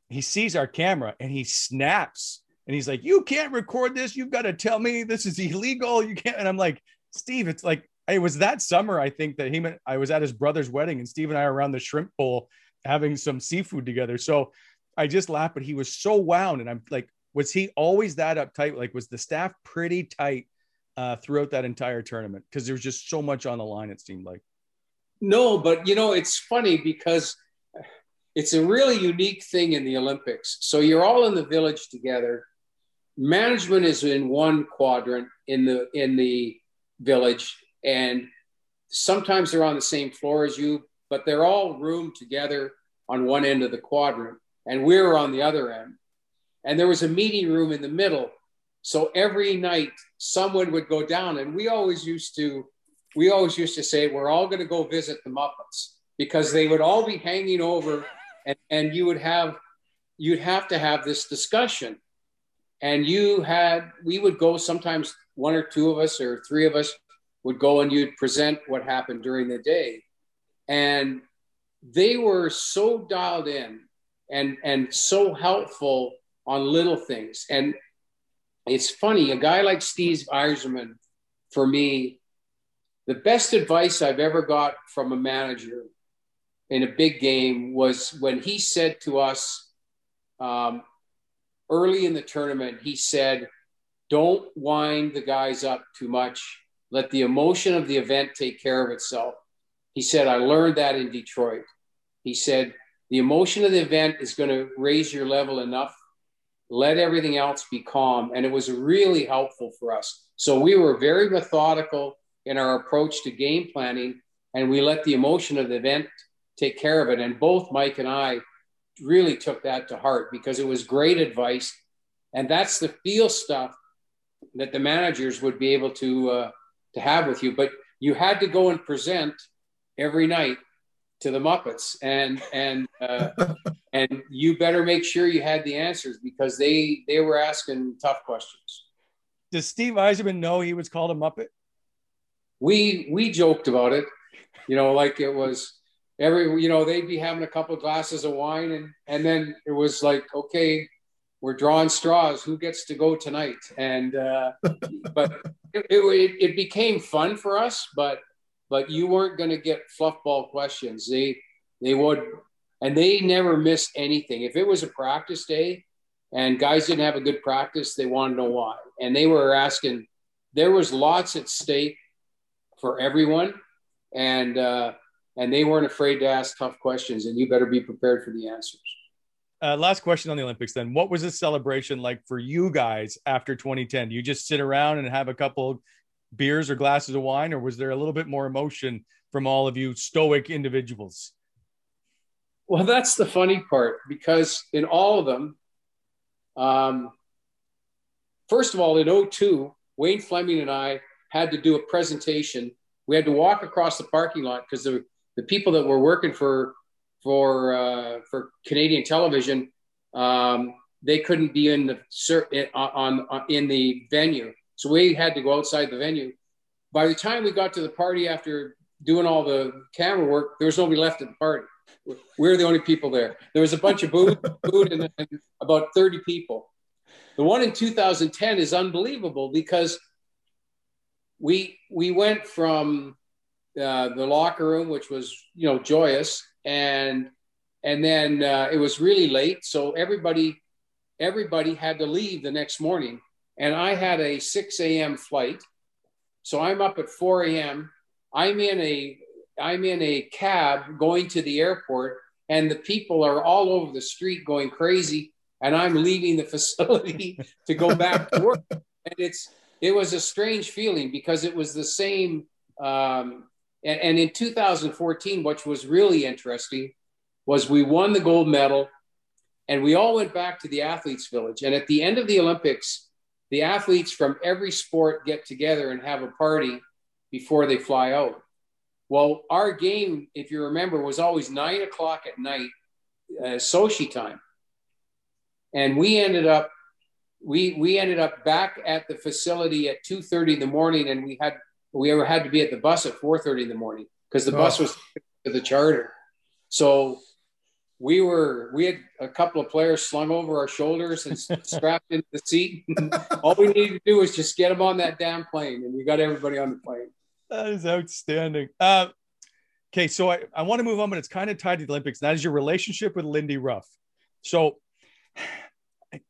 He sees our camera and he snaps and he's like, you can't record this. You've got to tell me this is illegal. You can't. And I'm like, Steve, it's like, it was that summer, I think, that he met, I was at his brother's wedding, and Steve and I are around the shrimp bowl having some seafood together. So I just laughed, but he was so wound. And I'm like, was he always that uptight? Like, was the staff pretty tight uh, throughout that entire tournament? Because there was just so much on the line, it seemed like. No, but, you know, it's funny because it's a really unique thing in the Olympics. So you're all in the village together. Management is in one quadrant in the in the village. And sometimes they're on the same floor as you, but they're all roomed together on one end of the quadrant. And we were on the other end. And there was a meeting room in the middle. So every night someone would go down, and we always used to, we always used to say, we're all going to go visit the Muppets, because they would all be hanging over, and, and you would have, you'd have to have this discussion. And you had, we would go sometimes one or two of us or three of us would go, and you'd present what happened during the day. And they were so dialed in and, and so helpful on little things. And it's funny, a guy like Steve Yzerman, for me, the best advice I've ever got from a manager in a big game was when he said to us um, early in the tournament, he said, don't wind the guys up too much. Let the emotion of the event take care of itself. He said, I learned that in Detroit. He said, the emotion of the event is going to raise your level enough. Let everything else be calm. And it was really helpful for us. So we were very methodical in our approach to game planning, and we let the emotion of the event take care of it. And both Mike and I really took that to heart, because it was great advice. And that's the feel stuff that the managers would be able to uh, to have with you. But you had to go and present every night to the Muppets, and and uh, and you better make sure you had the answers, because they they were asking tough questions. Does Steve Yzerman know he was called a Muppet? We we joked about it, you know, like it was every, you know, they'd be having a couple of glasses of wine, and and then it was like, okay, we're drawing straws, who gets to go tonight? And uh, but it, it it became fun for us, but but you weren't going to get fluffball questions. They they would, and they never missed anything. If it was a practice day and guys didn't have a good practice, they wanted to know why, and they were asking. There was lots at stake for everyone, and uh, and they weren't afraid to ask tough questions, and you better be prepared for the answers. Uh, last question on the Olympics then. What was the celebration like for you guys after twenty ten? Do you just sit around and have a couple beers or glasses of wine, or was there a little bit more emotion from all of you stoic individuals? Well, that's the funny part, because in all of them, um, first of all, in oh two, Wayne Fleming and I had to do a presentation. We had to walk across the parking lot, because the, the people that were working for for uh, for Canadian television, um, they couldn't be in the on, on in the venue, so we had to go outside the venue. By the time we got to the party after doing all the camera work, there was nobody left at the party. We were the only people there. There was a bunch of food, food and, and about thirty people. The one in two thousand ten is unbelievable, because we we went from uh, the locker room, which was, you know, joyous, and and then uh, it was really late, so everybody everybody had to leave the next morning. And I had a six a m flight. So I'm up at four a m I'm in a I'm in a cab going to the airport, and the people are all over the street going crazy, and I'm leaving the facility to go back to work. And it's it was a strange feeling because it was the same. Um, and, and in two thousand fourteen, which was really interesting, was we won the gold medal, and we all went back to the athletes' village. And at the end of the Olympics, the athletes from every sport get together and have a party before they fly out. Well, our game, if you remember, was always nine o'clock at night, uh, Sochi time. And we ended up, we we ended up back at the facility at two thirty in the morning, and we had we ever had to be at the bus at four thirty in the morning because the oh. bus was to the charter. So we were we had a couple of players slung over our shoulders and strapped into the seat. All we needed to do was just get them on that damn plane, and we got everybody on the plane. That is outstanding. Uh, okay, so I, I want to move on, but it's kind of tied to the Olympics. That is your relationship with Lindy Ruff. So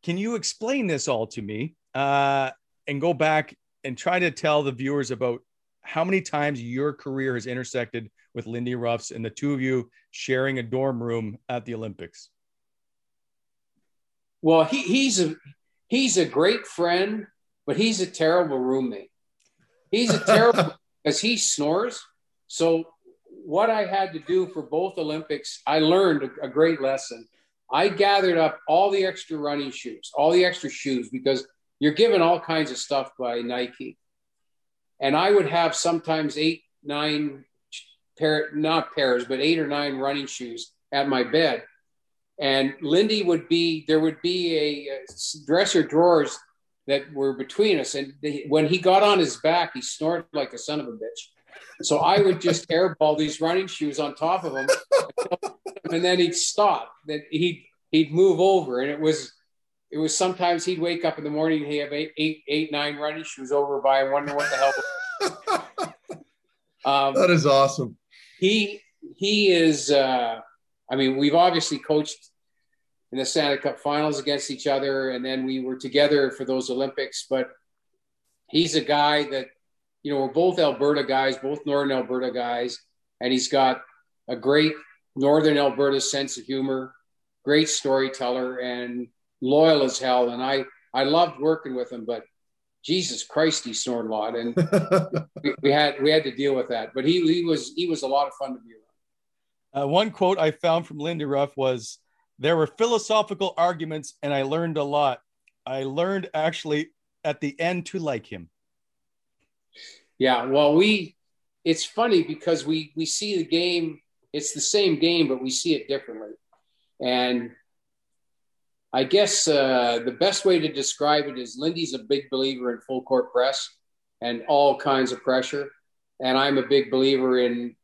can you explain this all to me uh, and go back and try to tell the viewers about how many times your career has intersected with Lindy Ruff's and the two of you sharing a dorm room at the Olympics? Well, he, he's a, he's a great friend, but he's a terrible roommate. He's a terrible because he snores. So what I had to do for both Olympics, I learned a great lesson. I gathered up all the extra running shoes, all the extra shoes, because you're given all kinds of stuff by Nike. And I would have sometimes eight, nine, pair, not pairs, but eight or nine running shoes at my bed. And Lindy would be, there would be a dresser drawers that were between us. And they, when he got on his back, he snorted like a son of a bitch. So I would just airball these running shoes on top of him. And then he'd stop. Then he'd, he'd move over. And it was, it was sometimes he'd wake up in the morning and he'd have eight, eight, eight, nine running shoes over by and wonder what the hell. um, that is awesome. He, he is, uh, I mean, we've obviously coached in the Stanley Cup finals against each other. And then we were together for those Olympics, but he's a guy that, you know, we're both Alberta guys, both Northern Alberta guys. And he's got a great Northern Alberta sense of humor, great storyteller and loyal as hell. And I, I loved working with him, but Jesus Christ, he snored a lot. And we, we had, we had to deal with that, but he, he was, he was a lot of fun to be around. Uh, one quote I found from Lindy Ruff was, "There were philosophical arguments, and I learned a lot. I learned actually at the end to like him." Yeah, well, we it's funny because we we see the game. It's the same game, but we see it differently. And I guess uh, the best way to describe it is Lindy's a big believer in full court press and all kinds of pressure. And I'm a big believer in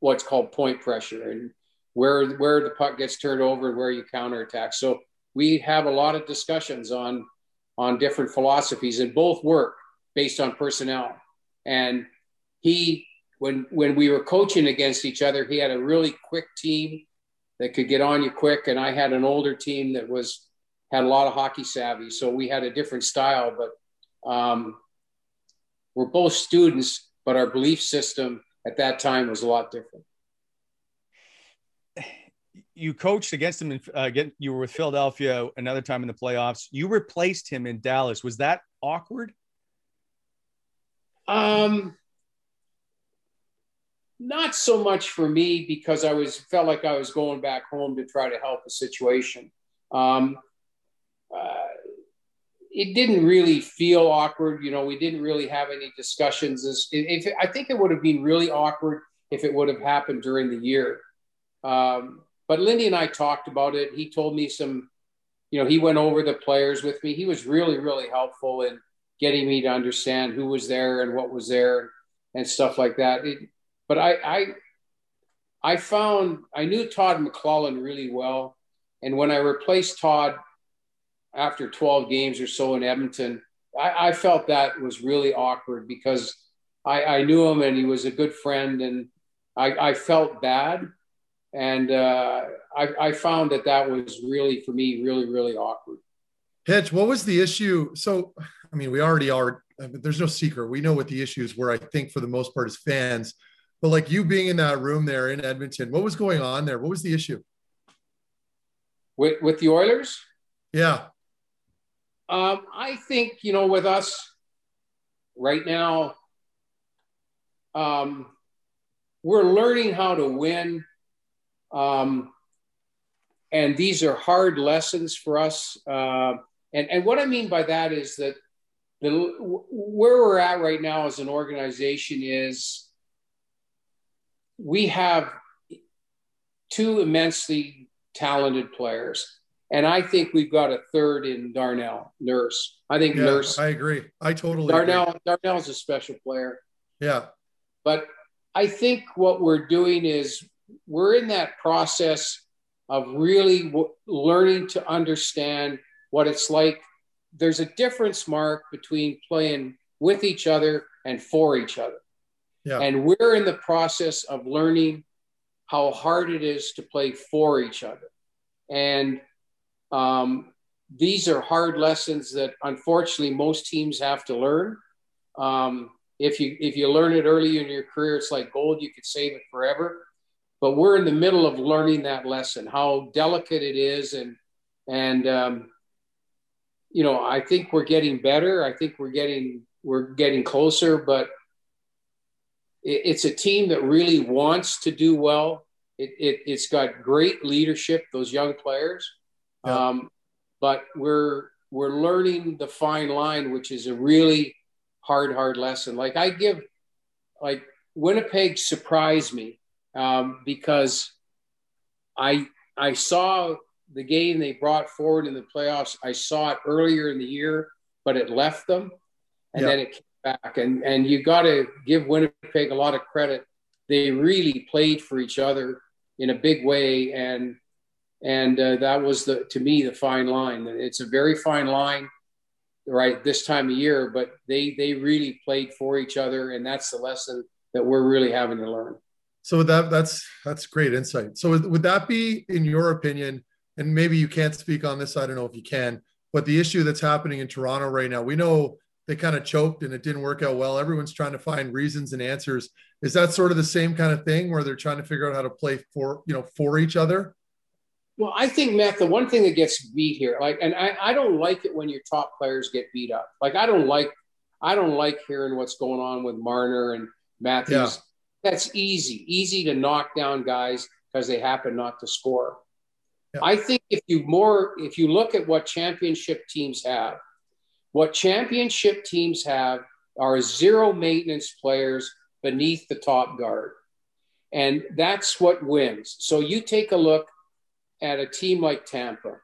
what's called point pressure and where where the puck gets turned over and where you counterattack. So we have a lot of discussions on, on different philosophies, and both work based on personnel. And he, when, when we were coaching against each other, he had a really quick team that could get on you quick. And I had an older team that was, had a lot of hockey savvy. So we had a different style, but um, we're both students, but our belief system at that time was a lot different. You coached against him. In, uh, again, you were with Philadelphia another time in the playoffs. You replaced him in Dallas. Was that awkward? Um, not so much for me because I was felt like I was going back home to try to help the situation. Um, uh, it didn't really feel awkward. You know, we didn't really have any discussions. As, if, if, I think it would have been really awkward if it would have happened during the year. Um, But Lindy and I talked about it. He told me some, you know, he went over the players with me. He was really, really helpful in getting me to understand who was there and what was there and stuff like that. It, but I, I, I found, I knew Todd McLellan really well. And when I replaced Todd after twelve games or so in Edmonton, I, I felt that was really awkward because I, I knew him and he was a good friend and I, I felt bad. And uh, I, I found that that was really, for me, really, really awkward. Hitch, what was the issue? So, I mean, we already are, I mean, there's no secret. We know what the issues were, I think, for the most part as fans. But like you being in that room there in Edmonton, what was going on there? What was the issue? With, with the Oilers? Yeah. Um, I think, you know, with us right now, um, we're learning how to win. Um, and these are hard lessons for us. Uh, and, and what I mean by that is that the, where we're at right now as an organization is we have two immensely talented players. And I think we've got a third in Darnell Nurse. I think yeah, Nurse. I agree. I totally Darnell, agree. Darnell's a special player. Yeah. But I think what we're doing is we're in that process of really w- learning to understand what it's like. There's a difference, Mark, between playing with each other and for each other. Yeah. And we're in the process of learning how hard it is to play for each other. And Um, these are hard lessons that unfortunately most teams have to learn. Um, if you, if you learn it early in your career, it's like gold, you could save it forever, but we're in the middle of learning that lesson, how delicate it is. And, and, um, you know, I think we're getting better. I think we're getting, we're getting closer, but it, it's a team that really wants to do well. It, it, it's got great leadership, those young players. Um, but we're, we're learning the fine line, which is a really hard, hard lesson. Like I give, like Winnipeg surprised me, um, because I, I saw the game they brought forward in the playoffs. I saw it earlier in the year, but it left them and yeah. then it came back and, and you got to give Winnipeg a lot of credit. They really played for each other in a big way. And, And uh, that was, the to me, the fine line. It's a very fine line, right, this time of year, but they they really played for each other, and that's the lesson that we're really having to learn. So that that's that's great insight. So would that be, in your opinion, and maybe you can't speak on this, I don't know if you can, but the issue that's happening in Toronto right now, we know they kind of choked and it didn't work out well. Everyone's trying to find reasons and answers. Is that sort of the same kind of thing where they're trying to figure out how to play for, you know, for each other? Well, I think, Matt, the one thing that gets beat here, like, and I, I don't like it when your top players get beat up. Like, I don't like, I don't like hearing what's going on with Marner and Matthews. Yeah. That's easy, easy to knock down guys because they happen not to score. Yeah. I think if you more, if you look at what championship teams have, what championship teams have are zero maintenance players beneath the top guard. And that's what wins. So you take a look at a team like Tampa.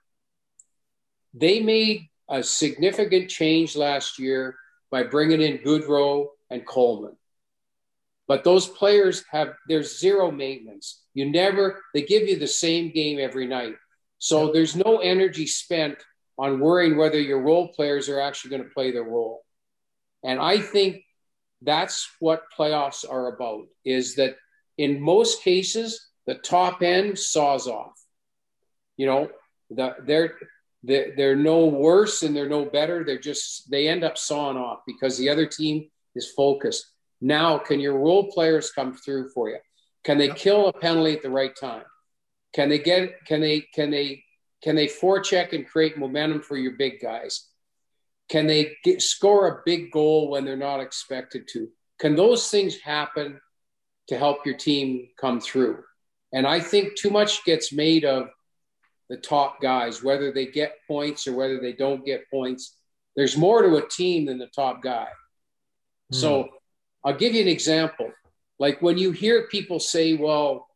They made a significant change last year by bringing in Goodrow and Coleman. But those players have, there's zero maintenance. You never, they give you the same game every night. So there's no energy spent on worrying whether your role players are actually going to play their role. And I think that's what playoffs are about, is that in most cases, the top end saws off. You know, the, they're, they're, they're no worse and they're no better. They're just, they end up sawing off because the other team is focused. Now, can your role players come through for you? Can they kill a penalty at the right time? Can they get, can they, can they, can they forecheck and create momentum for your big guys? Can they get, score a big goal when they're not expected to? Can those things happen to help your team come through? And I think too much gets made of the top guys, whether they get points or whether they don't get points. There's more to a team than the top guy. Mm. So I'll give you an example. Like when you hear people say, well,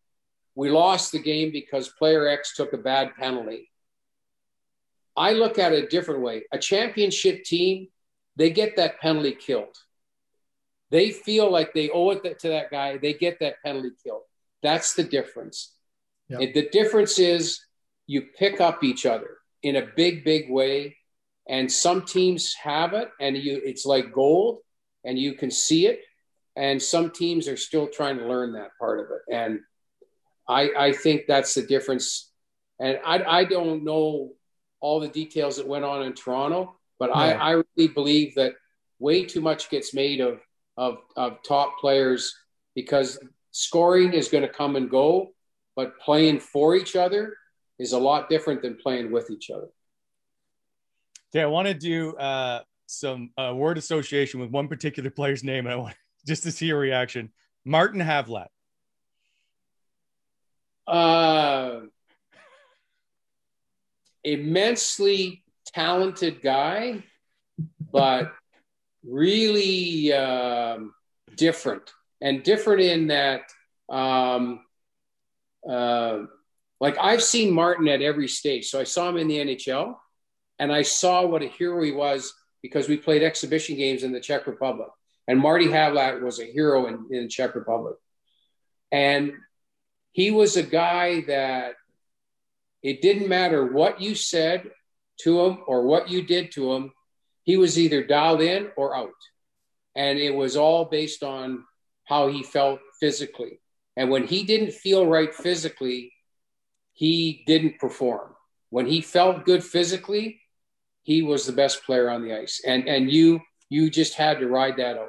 we lost the game because player X took a bad penalty. I look at it a different way. A championship team, they get that penalty killed. They feel like they owe it to that guy. They get that penalty killed. That's the difference. Yep. It, the difference is, you pick up each other in a big, big way. And some teams have it and you, it's like gold and you can see it. And some teams are still trying to learn that part of it. And I, I think that's the difference. And I, I don't know all the details that went on in Toronto, but yeah. I, I really believe that way too much gets made of, of, of top players, because scoring is going to come and go, but playing for each other is a lot different than playing with each other. Okay. I want to do uh, some uh, word association with one particular player's name. And I want just to see your reaction. Martin Havlat. Uh, immensely talented guy, but really um, different, and different in that, um, uh, like I've seen Martin at every stage. So I saw him in the N H L, and I saw what a hero he was, because we played exhibition games in the Czech Republic, and Marty Havlat was a hero in, in the Czech Republic. And he was a guy that it didn't matter what you said to him or what you did to him. He was either dialed in or out. And it was all based on how he felt physically. And when he didn't feel right physically, he didn't perform. When he felt good physically, he was the best player on the ice. And, and you, you just had to ride that out.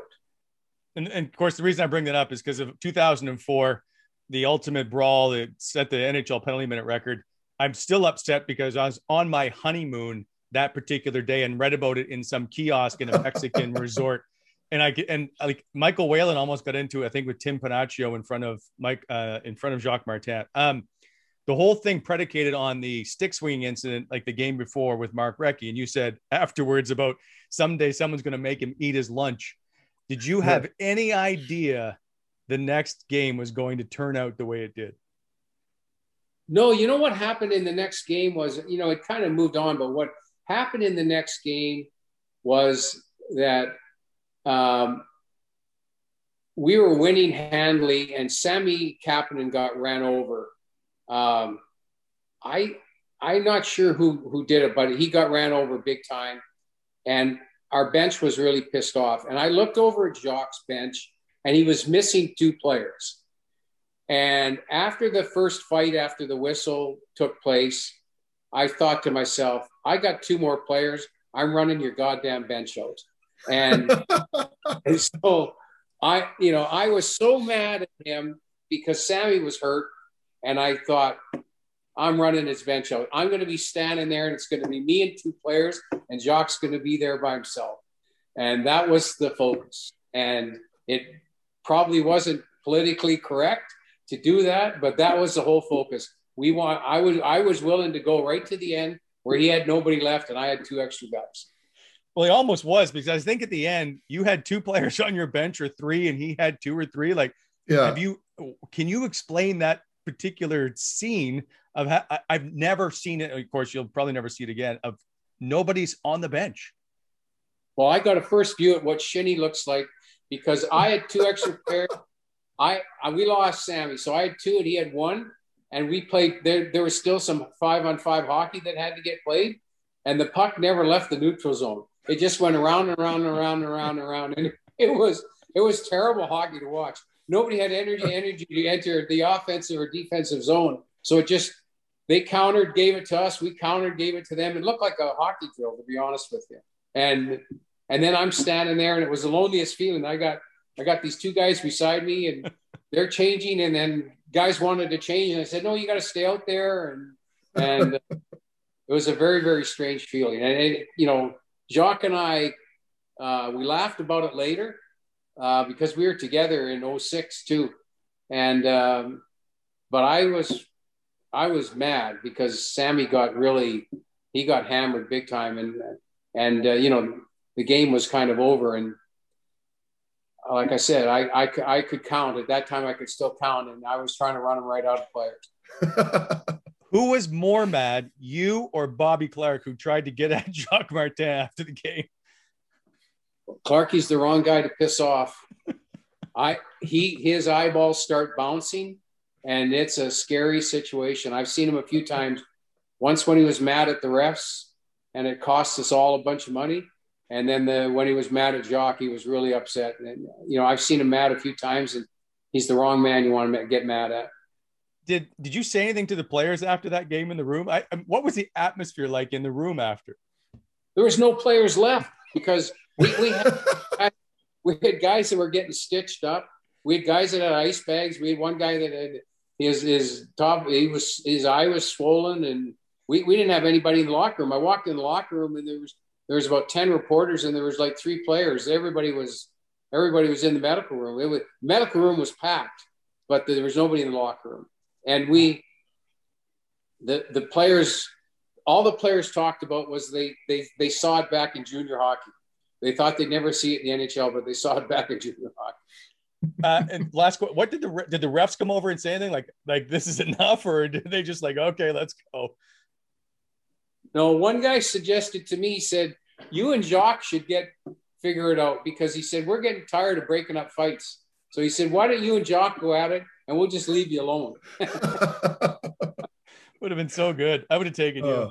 And, and of course, the reason I bring that up is because of two thousand four, the ultimate brawl that set the N H L penalty minute record. I'm still upset because I was on my honeymoon that particular day and read about it in some kiosk in a Mexican resort. And I and like Michael Whalen almost got into it, I think, with Tim Panaccio in front of Mike, uh, in front of Jacques Martin. Um, the whole thing predicated on the stick swinging incident, like the game before with Mark Recchi. And you said afterwards about someday someone's going to make him eat his lunch. Did you have yeah. any idea the next game was going to turn out the way it did? No, you know what happened in the next game was, you know, it kind of moved on, but what happened in the next game was that um, we were winning handily, and Sammy Kaplan got ran over. Um, I, I'm not sure who, who did it, but he got ran over big time, and our bench was really pissed off. And I looked over at Jacques' bench, and he was missing two players. And after the first fight, after the whistle took place, I thought to myself, I got two more players. I'm running your goddamn bench out. And, and so I, you know, I was so mad at him because Sammy was hurt. And I thought, I'm running his bench out. I'm going to be standing there, and it's going to be me and two players, and Jacques going to be there by himself. And that was the focus. And it probably wasn't politically correct to do that, but that was the whole focus. We want. I was. I was willing to go right to the end where he had nobody left, and I had two extra guys. Well, he almost was, because I think at the end you had two players on your bench or three, and he had two or three. Like, yeah. Have you? Can you explain that particular scene of? How, I, I've never seen it. Of course, you'll probably never see it again. Of nobody's on the bench. Well, I got a first view at what Shinny looks like, because I had two extra pairs. I, I we lost Sammy, so I had two and he had one, and we played. There there was still some five on five hockey that had to get played, and the puck never left the neutral zone. It just went around and around and around and around and around, and it was it was terrible hockey to watch. Nobody had energy energy to enter the offensive or defensive zone, so it just they countered, gave it to us, we countered, gave it to them. It looked like a hockey drill, to be honest with you, and. And then I'm standing there, and it was the loneliest feeling. I got I got these two guys beside me, and they're changing, and then guys wanted to change, and I said, no, you got to stay out there. And and it was a very, very strange feeling. And, it, you know, Jacques and I, uh, we laughed about it later uh, because we were together in oh six too. And um, but I was I was mad because Sammy got really – he got hammered big time, and, and uh, you know – the game was kind of over, and like I said, I, I, I could count. At that time, I could still count, and I was trying to run them right out of players. Who was more mad, you or Bobby Clark, who tried to get at Jacques Martin after the game? Clarky's the wrong guy to piss off. I he his eyeballs start bouncing, and it's a scary situation. I've seen him a few times. Once when he was mad at the refs, and it cost us all a bunch of money. And then the, when he was mad at Jacques, he was really upset. And, you know, I've seen him mad a few times, and he's the wrong man you want to get mad at. Did did you say anything to the players after that game in the room? I, what was the atmosphere like in the room after? There was no players left because we, we, had, we had guys that were getting stitched up. We had guys that had ice bags. We had one guy that had his his top he was his eye was swollen, and we, we didn't have anybody in the locker room. I walked in the locker room and there was there was about ten reporters and there was like three players. Everybody was everybody was in the medical room. It was medical room was packed, but there was nobody in the locker room. And we, the the players, all the players talked about was they they they saw it back in junior hockey. They thought they'd never see it in the N H L, but they saw it back in junior hockey. Uh, and last, what did the did the refs come over and say anything like like this is enough, or did they just like, okay, let's go? No, one guy suggested to me, he said, you and Jacques should get figure it out, because he said we're getting tired of breaking up fights. So he said, why don't you and Jacques go at it? And we'll just leave you alone. Would have been so good. I would have taken you. Uh.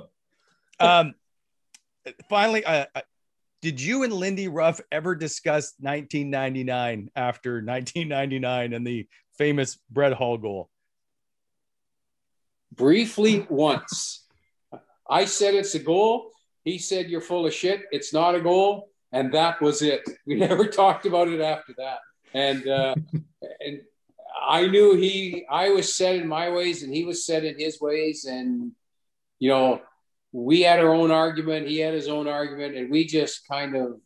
Um, finally, uh, did you and Lindy Ruff ever discuss nineteen ninety-nine after nineteen ninety-nine and the famous Brett Hall goal? Briefly once. I said it's a goal. He said you're full of shit. It's not a goal. And that was it. We never talked about it after that. And uh, and. I knew he, I was set in my ways and he was set in his ways. And, you know, we had our own argument. He had his own argument and we just kind of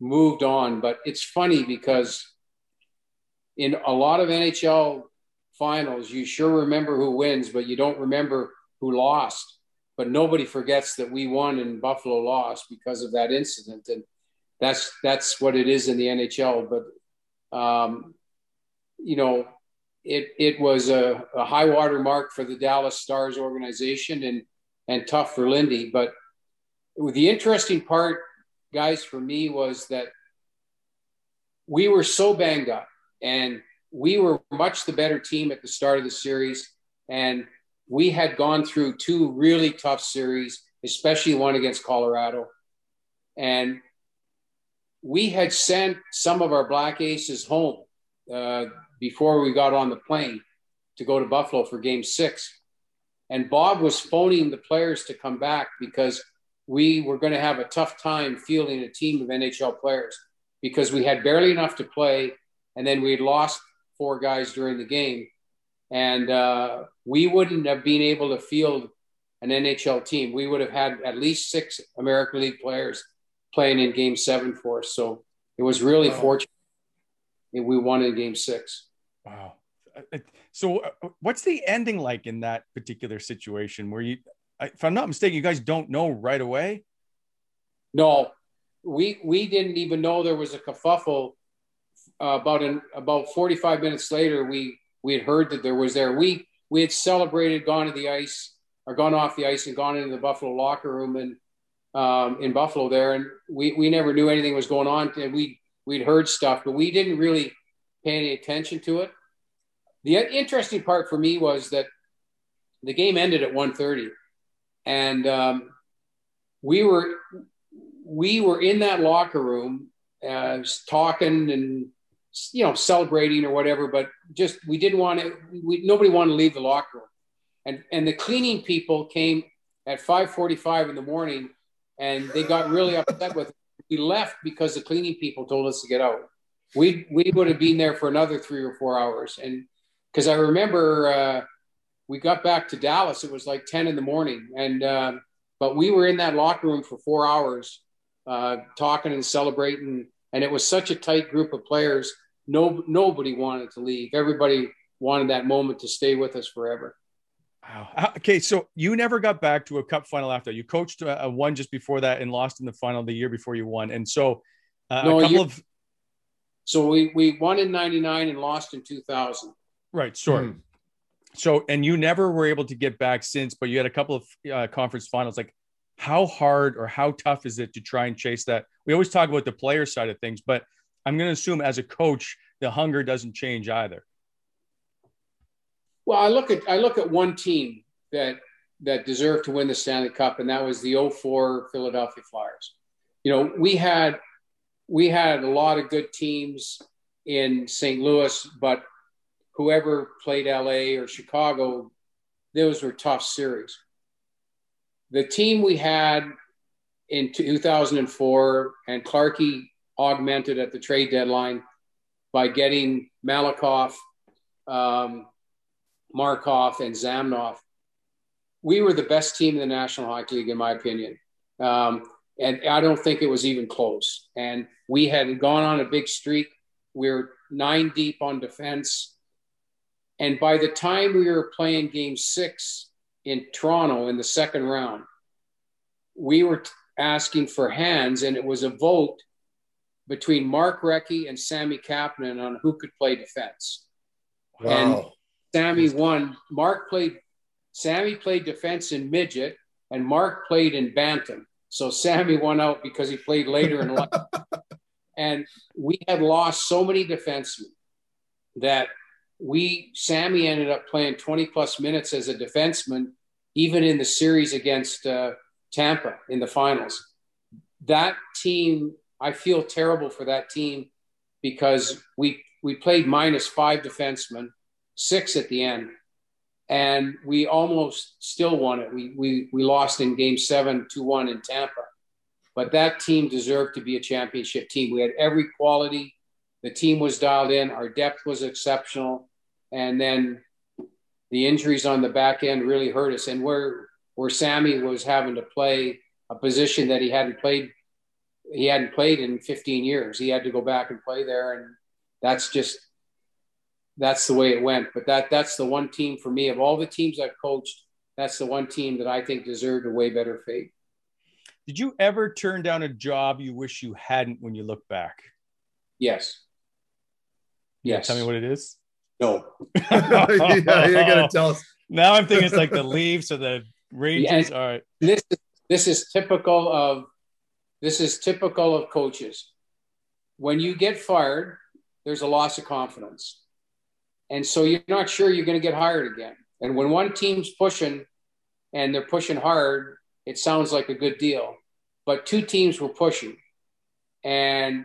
moved on. But it's funny because in a lot of N H L finals, you sure remember who wins, but you don't remember who lost. But nobody forgets that we won and Buffalo lost because of that incident. And that's, that's what it is in the N H L. But, um, you know, it it was a, a high water mark for the Dallas Stars organization and and tough for Lindy. But the interesting part, guys, for me was that we were so banged up and we were much the better team at the start of the series. And we had gone through two really tough series, especially one against Colorado. And we had sent some of our Black Aces home uh, before we got on the plane to go to Buffalo for game six. And Bob was phoning the players to come back because we were going to have a tough time fielding a team of N H L players because we had barely enough to play. And then we had lost four guys during the game. And uh, we wouldn't have been able to field an N H L team. We would have had at least six American League players playing in game seven for us. So it was really wow. fortunate. We won in game six. Wow. So what's the ending like in that particular situation where you, if I'm not mistaken, you guys don't know right away? No, we we didn't even know there was a kerfuffle. Uh, about an, about forty-five minutes later, we, we had heard that there was there. We, we had celebrated, gone to the ice or gone off the ice and gone into the Buffalo locker room and um, in Buffalo there. And we, we never knew anything was going on. And we, We'd heard stuff, but we didn't really pay any attention to it. The interesting part for me was that the game ended at one thirty, and um, we were we were in that locker room uh, talking and you know celebrating or whatever, but just we didn't want to. We, nobody wanted to leave the locker room, and and the cleaning people came at five forty-five in the morning, and they got really upset with us. We left because the cleaning people told us to get out. We we would have been there for another three or four hours. And because I remember uh, we got back to Dallas, it was like ten in the morning. And uh, but we were in that locker room for four hours uh, talking and celebrating. And it was such a tight group of players. No, nobody wanted to leave. Everybody wanted that moment to stay with us forever. Wow. Okay, so you never got back to a cup final after. You coached a, a one just before that and lost in the final the year before you won. And so uh, no, a couple you, of... So we, we won in ninety-nine and lost in two thousand. Right, sure. Mm. So, and you never were able to get back since, but you had a couple of uh, conference finals. Like, how hard or how tough is it to try and chase that? We always talk about the player side of things, but I'm going to assume as a coach, the hunger doesn't change either. Well, I look at I look at one team that that deserved to win the Stanley Cup, and that was the oh four Philadelphia Flyers. You know, we had we had a lot of good teams in Saint Louis, but whoever played L A or Chicago, those were tough series. The team we had in two thousand four, and Clarkie augmented at the trade deadline by getting Malakoff, um, Markov, and Zamnoff. We were the best team in the National Hockey League, in my opinion. Um, and I don't think it was even close. And we had gone on a big streak. We were nine deep on defense. And by the time we were playing game six in Toronto in the second round, we were t- asking for hands, and it was a vote between Mark Recchi and Sammy Kaplan on who could play defense. Wow. And Sammy won. Mark played, Sammy played defense in midget, and Mark played in bantam. So Sammy won out because he played later in life. And we had lost so many defensemen that we, Sammy ended up playing twenty plus minutes as a defenseman, even in the series against uh, Tampa in the finals. That team, I feel terrible for that team because we, we played minus five defensemen, six at the end, and we almost still won it. We, we, we lost in game seven, two one in Tampa, but that team deserved to be a championship team. We had every quality. The team was dialed in. Our depth was exceptional. And then the injuries on the back end really hurt us. And where, where Sammy was having to play a position that he hadn't played, he hadn't played in fifteen years. He had to go back and play there. And that's just, that's the way it went. But that that's the one team for me, of all the teams I've coached, that's the one team that I think deserved a way better fate. Did you ever turn down a job you wish you hadn't when you look back? Yes. Yes. Tell me what it is. No. yeah, you gotta tell us. Now I'm thinking it's like the Leafs or the Rangers. Yeah, all right. This is this is typical of this is typical of coaches. When you get fired, there's a loss of confidence. And so you're not sure you're going to get hired again. And when one team's pushing and they're pushing hard, it sounds like a good deal. But two teams were pushing, and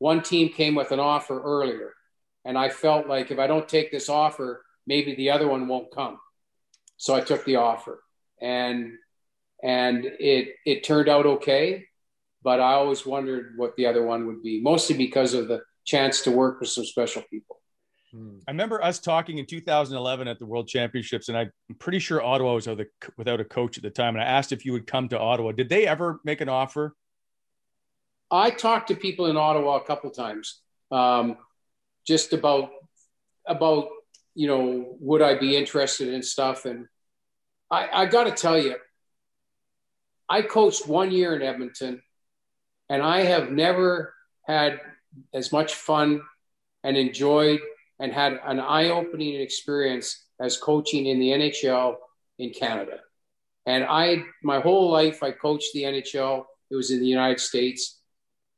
one team came with an offer earlier. And I felt like if I don't take this offer, maybe the other one won't come. So I took the offer, and and it it turned out okay. But I always wondered what the other one would be, mostly because of the chance to work with some special people. I remember us talking in two thousand eleven at the World Championships, and I'm pretty sure Ottawa was without a coach at the time. And I asked if you would come to Ottawa. Did they ever make an offer? I talked to people in Ottawa a couple times, um, just about, about, you know, would I be interested in stuff? And I, I got to tell you, I coached one year in Edmonton, and I have never had as much fun and enjoyed and had an eye-opening experience as coaching in the N H L in Canada. And I, my whole life, I coached the N H L. It was in the United States.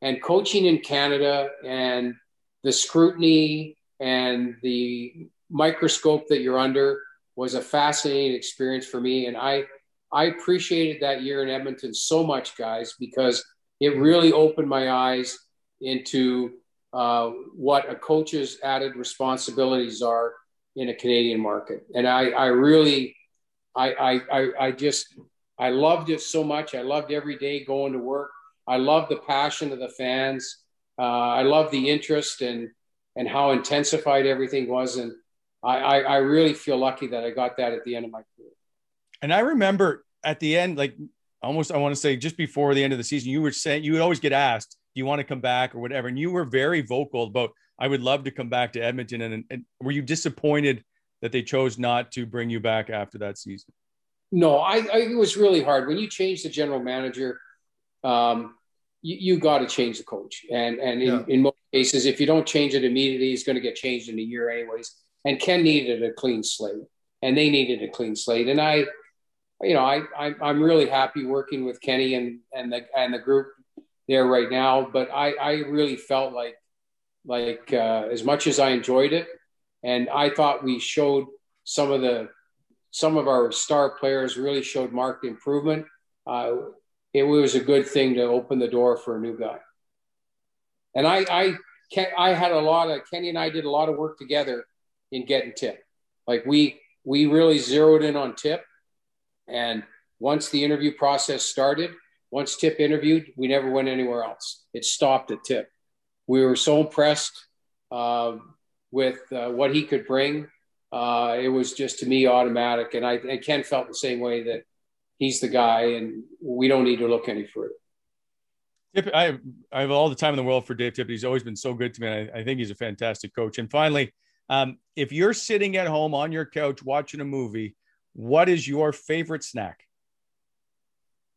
And coaching in Canada and the scrutiny and the microscope that you're under was a fascinating experience for me. And I, I appreciated that year in Edmonton so much, guys, because it really opened my eyes into Uh, what a coach's added responsibilities are in a Canadian market. And I, I really, I, I, I just, I loved it so much. I loved every day going to work. I loved the passion of the fans. Uh, I loved the interest and, and how intensified everything was. And I, I, I really feel lucky that I got that at the end of my career. And I remember at the end, like almost, I want to say just before the end of the season, you were saying, you would always get asked, do you want to come back or whatever? And you were very vocal about, I would love to come back to Edmonton. And, and were you disappointed that they chose not to bring you back after that season? No, I, I it was really hard. When you change the general manager, um, you, you got to change the coach. And, and in, yeah. in most cases, if you don't change it immediately, it's going to get changed in a year anyways. And Ken needed a clean slate, and they needed a clean slate. And I, you know, I, I I'm really happy working with Kenny and, and the, and the group there right now, but I, I really felt like, like uh, as much as I enjoyed it, and I thought we showed some of the, some of our star players really showed marked improvement. Uh, it was a good thing to open the door for a new guy. And I, I, I had a lot of Kenny and I did a lot of work together in getting Tipp. Like we, we really zeroed in on Tipp. And once the interview process started, once Tipp interviewed, we never went anywhere else. It stopped at Tipp. We were so impressed uh, with uh, what he could bring. Uh, it was just, to me, automatic. And I and Ken felt the same way, that he's the guy and we don't need to look any further. I, I have all the time in the world for Dave Tippett. He's always been so good to me. I, I think he's a fantastic coach. And finally, um, if you're sitting at home on your couch watching a movie, what is your favorite snack?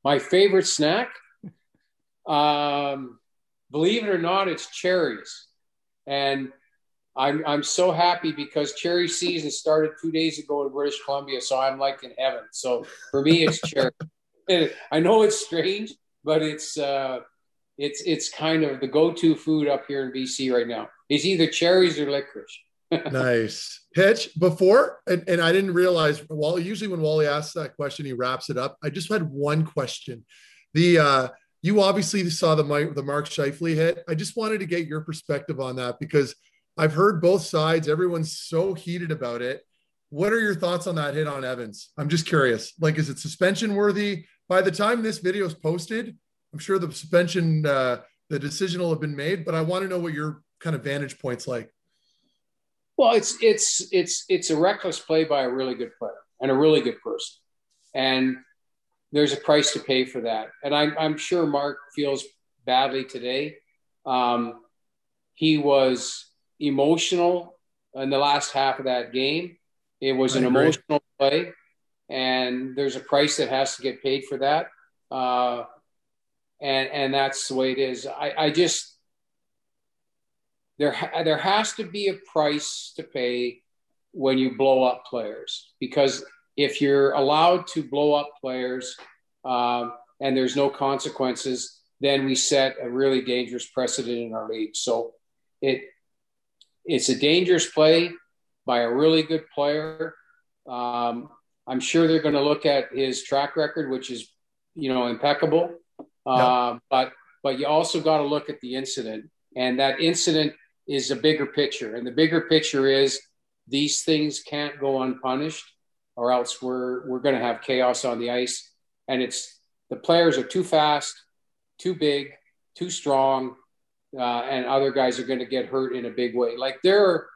My favorite snack? um, believe it or not, it's cherries. And I'm, I'm so happy because cherry season started two days ago in British Columbia, so I'm like in heaven. So for me, it's cherry. I know it's strange, but it's uh, it's it's kind of the go-to food up here in B C right now. It's either cherries or licorice. Nice. Hitch, before, and, and I didn't realize, Wally, usually when Wally asks that question, he wraps it up. I just had one question. The uh, you obviously saw the, the Mark Scheifele hit. I just wanted to get your perspective on that because I've heard both sides. Everyone's so heated about it. What are your thoughts on that hit on Evans? I'm just curious. Like, is it suspension worthy? By the time this video is posted, I'm sure the suspension, uh, the decision will have been made, but I want to know what your kind of vantage point's like. Well, it's, it's, it's, it's a reckless play by a really good player and a really good person. And there's a price to pay for that. And I'm, I'm sure Mark feels badly today. Um, he was emotional in the last half of that game. It was an emotional play, and there's a price that has to get paid for that. Uh, and, and that's the way it is. I, I just, There, there has to be a price to pay when you blow up players, because if you're allowed to blow up players um, and there's no consequences, then we set a really dangerous precedent in our league. So it it's a dangerous play by a really good player. Um, I'm sure they're going to look at his track record, which is, you know, impeccable. Uh, yeah. But but you also got to look at the incident, and that incident is a bigger picture. And the bigger picture is these things can't go unpunished, or else we're, we're going to have chaos on the ice. And it's the players are too fast, too big, too strong. Uh, and other guys are going to get hurt in a big way. Like there are,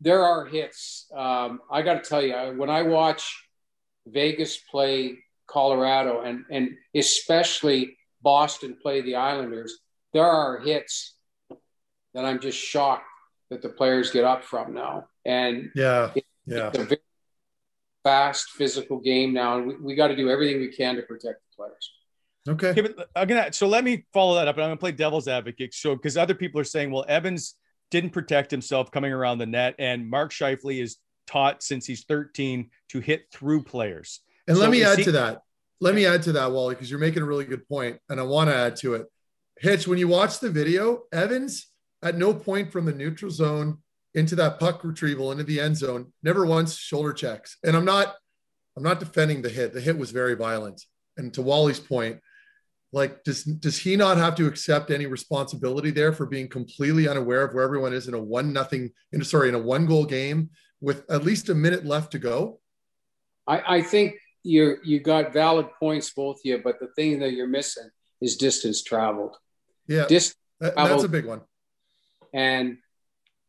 there are hits. Um, I got to tell you, when I watch Vegas play Colorado and, and especially Boston play the Islanders, there are hits that I'm just shocked that the players get up from now. And yeah, it, yeah. It's a very fast physical game now. And we, we got to do everything we can to protect the players. Okay. okay but I'm gonna, so let me follow that up. And I'm going to play devil's advocate. So, because other people are saying, well, Evans didn't protect himself coming around the net. And Mark Scheifele is taught since he's thirteen to hit through players. And so let me add he, to that. Let me add to that, Wally, because you're making a really good point, and I want to add to it. Hitch, when you watch the video, Evans, at no point from the neutral zone into that puck retrieval, into the end zone, never once shoulder checks. And I'm not, I'm not defending the hit. The hit was very violent. And to Wally's point, like, does, does he not have to accept any responsibility there for being completely unaware of where everyone is in a one nothing, in, sorry, in a one goal game with at least a minute left to go? I, I think you you got valid points, both of you, but the thing that you're missing is distance traveled. Yeah, Distance that, that's a big one. And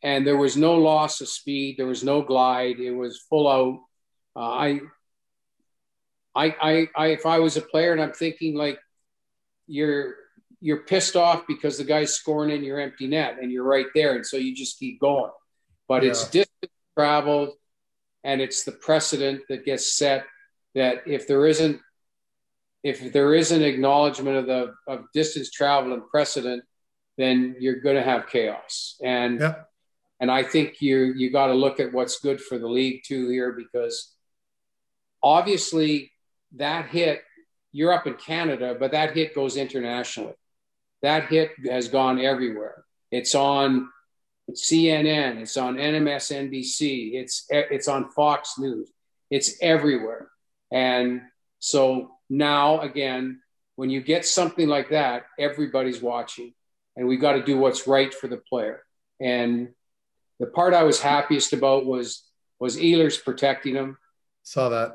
and there was no loss of speed. There was no glide. It was full out. Uh, I, I, I, I, if I was a player, and I'm thinking like, you're you're pissed off because the guy's scoring in your empty net, and you're right there, and so you just keep going. But yeah. It's distance traveled, and it's the precedent that gets set that if there isn't if there is an acknowledgement of the of distance travel and precedent, then you're going to have chaos. And yep. and I think you you got to look at what's good for the league too here, because obviously that hit, you're up in Canada, but that hit goes internationally. That hit has gone everywhere. It's on C N N. It's on M S N B C. It's it's on Fox News. It's everywhere. And so now, again, when you get something like that, everybody's watching, and we've got to do what's right for the player. And The part I was happiest about was was Ehlers protecting him. Saw that.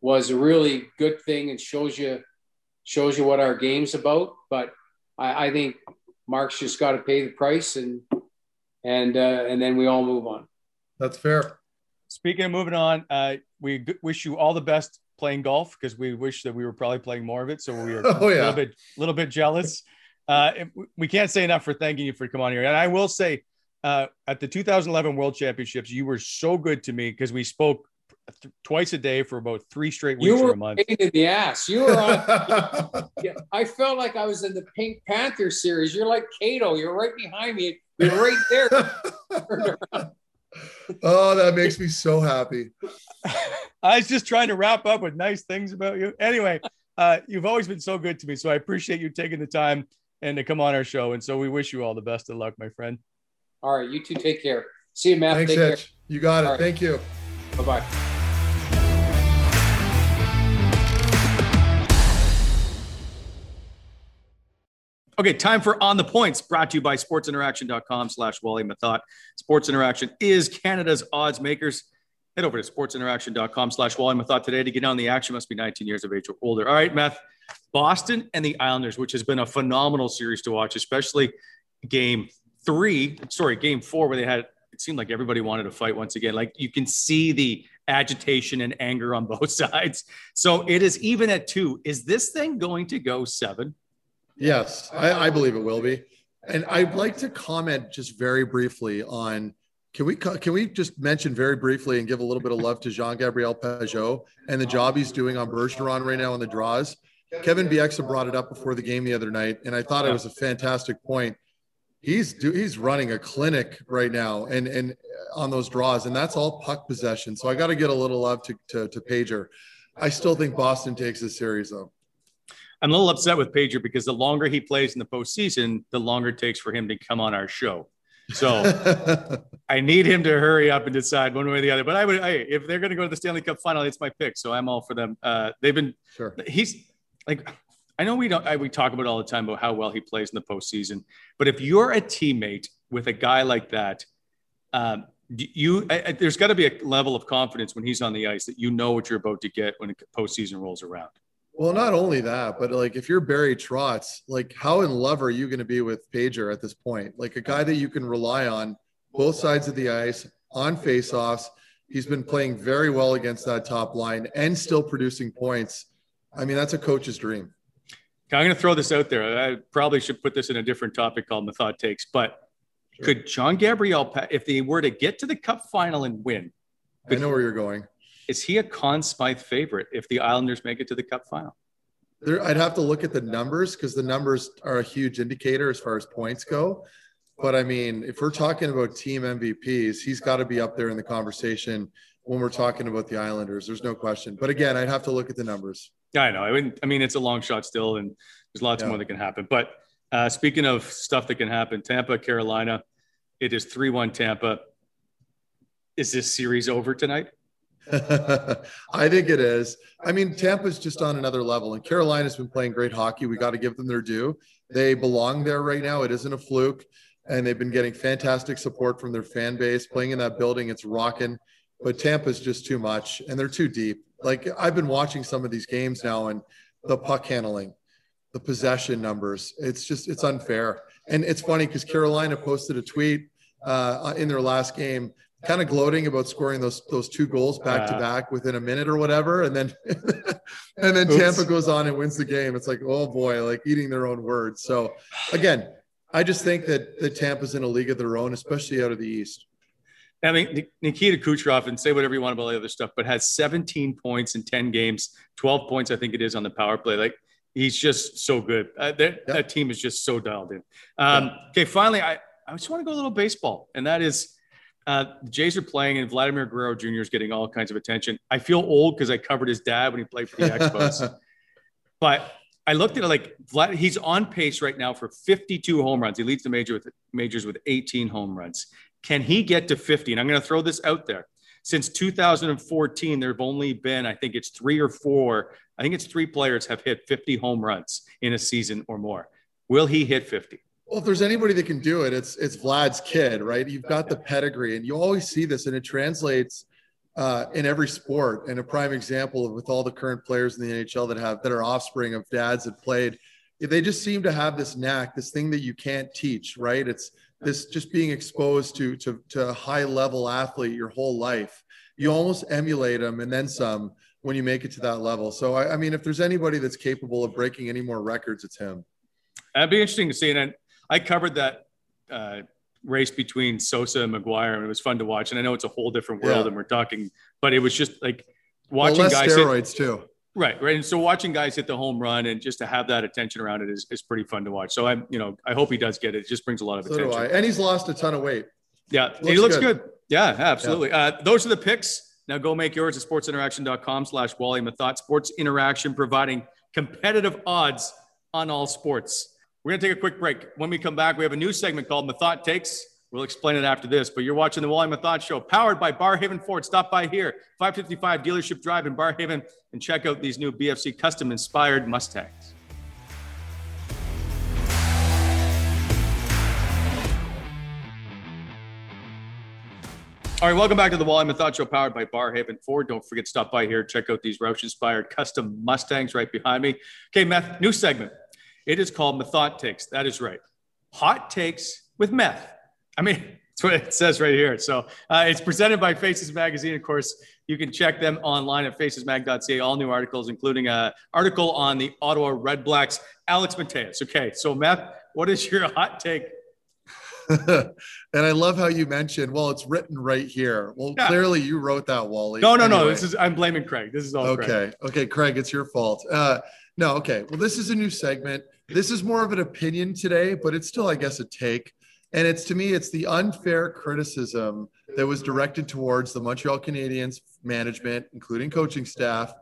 Was a really good thing and shows you shows you what our game's about. But I, I think Mark's just got to pay the price, and and uh, and then we all move on. That's fair. Speaking of moving on, uh, we g- wish you all the best playing golf, because we wish that we were probably playing more of it. So we are oh, yeah. a little bit, little bit jealous. Uh, we can't say enough for thanking you for coming on here. And I will say, uh, at the two thousand eleven World Championships, you were so good to me, because we spoke th- twice a day for about three straight weeks or a month. You were in the ass. You were on. Yeah, I felt like I was in the Pink Panther series. You're like Kato. You're right behind me. You're right there. Oh, that makes me so happy. I was just trying to wrap up with nice things about you. Anyway, uh, you've always been so good to me, so I appreciate you taking the time and to come on our show. And so we wish you all the best of luck, my friend. All right, you two take care. See you, Matt. Thanks, take Hitch. Care. You got all it. Right. Thank you. Bye-bye. Okay, time for On the Points, brought to you by sportsinteraction.com slash Wally Methot. Sports Interaction is Canada's odds makers. Head over to sportsinteraction.com slash Wally Methot today to get on the action. Must be nineteen years of age or older. All right, Meth, Boston and the Islanders, which has been a phenomenal series to watch, especially game three, sorry, game four, where they had, it seemed like everybody wanted to fight once again. Like, you can see the agitation and anger on both sides. So it is even at two. Is this thing going to go seven? Yes, I, I believe it will be. And I'd like to comment just very briefly on, can we can we just mention very briefly and give a little bit of love to Jean-Gabriel Pageau and the job he's doing on Bergeron right now on the draws. Kevin Bieksa brought it up before the game the other night, and I thought it was a fantastic point. He's do, he's running a clinic right now and, and on those draws, and that's all puck possession. So I got to get a little love to, to, to Pager. I still think Boston takes this series, though. I'm a little upset with Pager because the longer he plays in the postseason, the longer it takes for him to come on our show. So I need him to hurry up and decide one way or the other. But I would, I, if they're going to go to the Stanley Cup final, it's my pick. So I'm all for them. Uh, they've been, sure. He's like, I know we don't, I, we talk about all the time about how well he plays in the postseason, but if you're a teammate with a guy like that, um, you, I, I, there's got to be a level of confidence when he's on the ice that you know what you're about to get when the postseason rolls around. Well, not only that, but like if you're Barry Trotz, like how in love are you going to be with Pager at this point? Like a guy that you can rely on both sides of the ice on faceoffs. He's been playing very well against that top line and still producing points. I mean, that's a coach's dream. I'm going to throw this out there. I probably should put this in a different topic called Method Takes, but sure. Could Jean-Gabriel, if they were to get to the cup final and win. Could- I know where you're going. Is he a Conn Smythe favorite if the Islanders make it to the cup final? There, I'd have to look at the numbers because the numbers are a huge indicator as far as points go. But, I mean, if we're talking about team M V Ps, he's got to be up there in the conversation when we're talking about the Islanders. There's no question. But, again, I'd have to look at the numbers. Yeah, I know. I mean, I mean it's a long shot still, and there's lots yeah. more that can happen. But uh, speaking of stuff that can happen, Tampa, Carolina, it is three one Tampa. Is this series over tonight? I think it is. I mean, Tampa's just on another level, and Carolina's been playing great hockey. We got to give them their due. They belong there right now. It isn't a fluke, and they've been getting fantastic support from their fan base. Playing in that building, it's rocking. But Tampa's just too much, and they're too deep. Like, I've been watching some of these games now, and the puck handling, the possession numbers, it's just it's unfair. And it's funny because Carolina posted a tweet uh, in their last game, kind of gloating about scoring those those two goals back to back within a minute or whatever, and then and then Oops. Tampa goes on and wins the game. It's like, oh boy, like eating their own words. So again, I just think that the Tampa's in a league of their own, especially out of the East. I mean, Nikita Kucherov, and say whatever you want about all the other stuff, but has seventeen points in ten games, twelve points I think it is on the power play. Like, he's just so good. Uh, that yeah. that team is just so dialed in. Um, yeah. Okay, finally, I I just want to go a little baseball, and that is. Uh, the Jays are playing, and Vladimir Guerrero Junior is getting all kinds of attention. I feel old because I covered his dad when he played for the Expos. But I looked at it like, Vlad, he's on pace right now for fifty-two home runs. He leads the major with, majors with eighteen home runs. Can he get to fifty? And I'm going to throw this out there. Since two thousand fourteen, there have only been, I think it's three or four, I think it's three players have hit fifty home runs in a season or more. Will he hit fifty? Well, if there's anybody that can do it, it's it's Vlad's kid, right? You've got the pedigree, and you always see this, and it translates uh, in every sport. And a prime example of with all the current players in the N H L that have that are offspring of dads that played, they just seem to have this knack, this thing that you can't teach, right? It's this just being exposed to to to a high level athlete your whole life. You almost emulate them and then some when you make it to that level. So, I, I mean, if there's anybody that's capable of breaking any more records, it's him. That'd be interesting to see. And I, I covered that uh, race between Sosa and Maguire, and it was fun to watch. And I know it's a whole different world, yeah. and we're talking, but it was just like watching well, guys steroids hit, too. Right, right. And so watching guys hit the home run and just to have that attention around it is, is pretty fun to watch. So I'm, you know, I hope he does get it. It just brings a lot of so attention. Do I. And he's lost a ton of weight. Yeah, looks he looks good. good. Yeah, absolutely. Yeah. Uh, those are the picks. Now go make yours at sportsinteraction.com slash Wally Methot. Sports Interaction, providing competitive odds on all sports. We're going to take a quick break. When we come back, we have a new segment called Methot Takes. We'll explain it after this, but you're watching the Wally Methot Show, powered by Barrhaven Ford. Stop by here, five fifty-five Dealership Drive in Barrhaven, and check out these new B F C custom-inspired Mustangs. All right, welcome back to the Wally Methot Show, powered by Barrhaven Ford. Don't forget to stop by here, check out these Roush-inspired custom Mustangs right behind me. Okay, Meth, new segment. It is called Methot Takes. That is right. Hot takes with Meth. I mean, that's what it says right here. So uh, it's presented by Faces Magazine. Of course, you can check them online at faces mag dot c a. All new articles, including an article on the Ottawa Red Blacks, Alex Mateus. Okay, so Meth, what is your hot take? And I love how you mentioned, well, it's written right here. Well, yeah. Clearly you wrote that, Wally. No, no, anyway. no. This is I'm blaming Craig. This is all okay. Craig. Okay, Craig, it's your fault. Uh, no, okay. Well, this is a new segment. This is more of an opinion today, but it's still, I guess, a take. And it's, to me, it's the unfair criticism that was directed towards the Montreal Canadiens management, including coaching staff,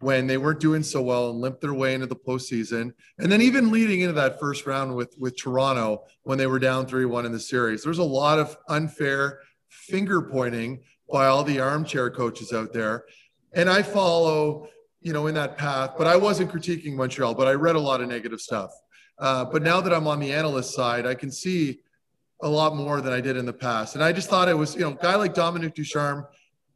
when they weren't doing so well and limped their way into the postseason. And then even leading into that first round with, with Toronto, when they were down three one in the series, there's a lot of unfair finger pointing by all the armchair coaches out there. And I follow, you know, in that path, but I wasn't critiquing Montreal, but I read a lot of negative stuff. Uh, but now that I'm on the analyst side, I can see a lot more than I did in the past. And I just thought it was, you know, a guy like Dominic Ducharme,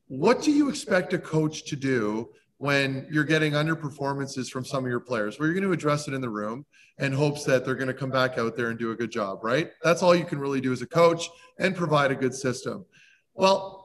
what do you expect a coach to do when you're getting underperformances from some of your players? Well, you're going to address it in the room in hopes that they're going to come back out there and do a good job, right? That's all you can really do as a coach and provide a good system. Well,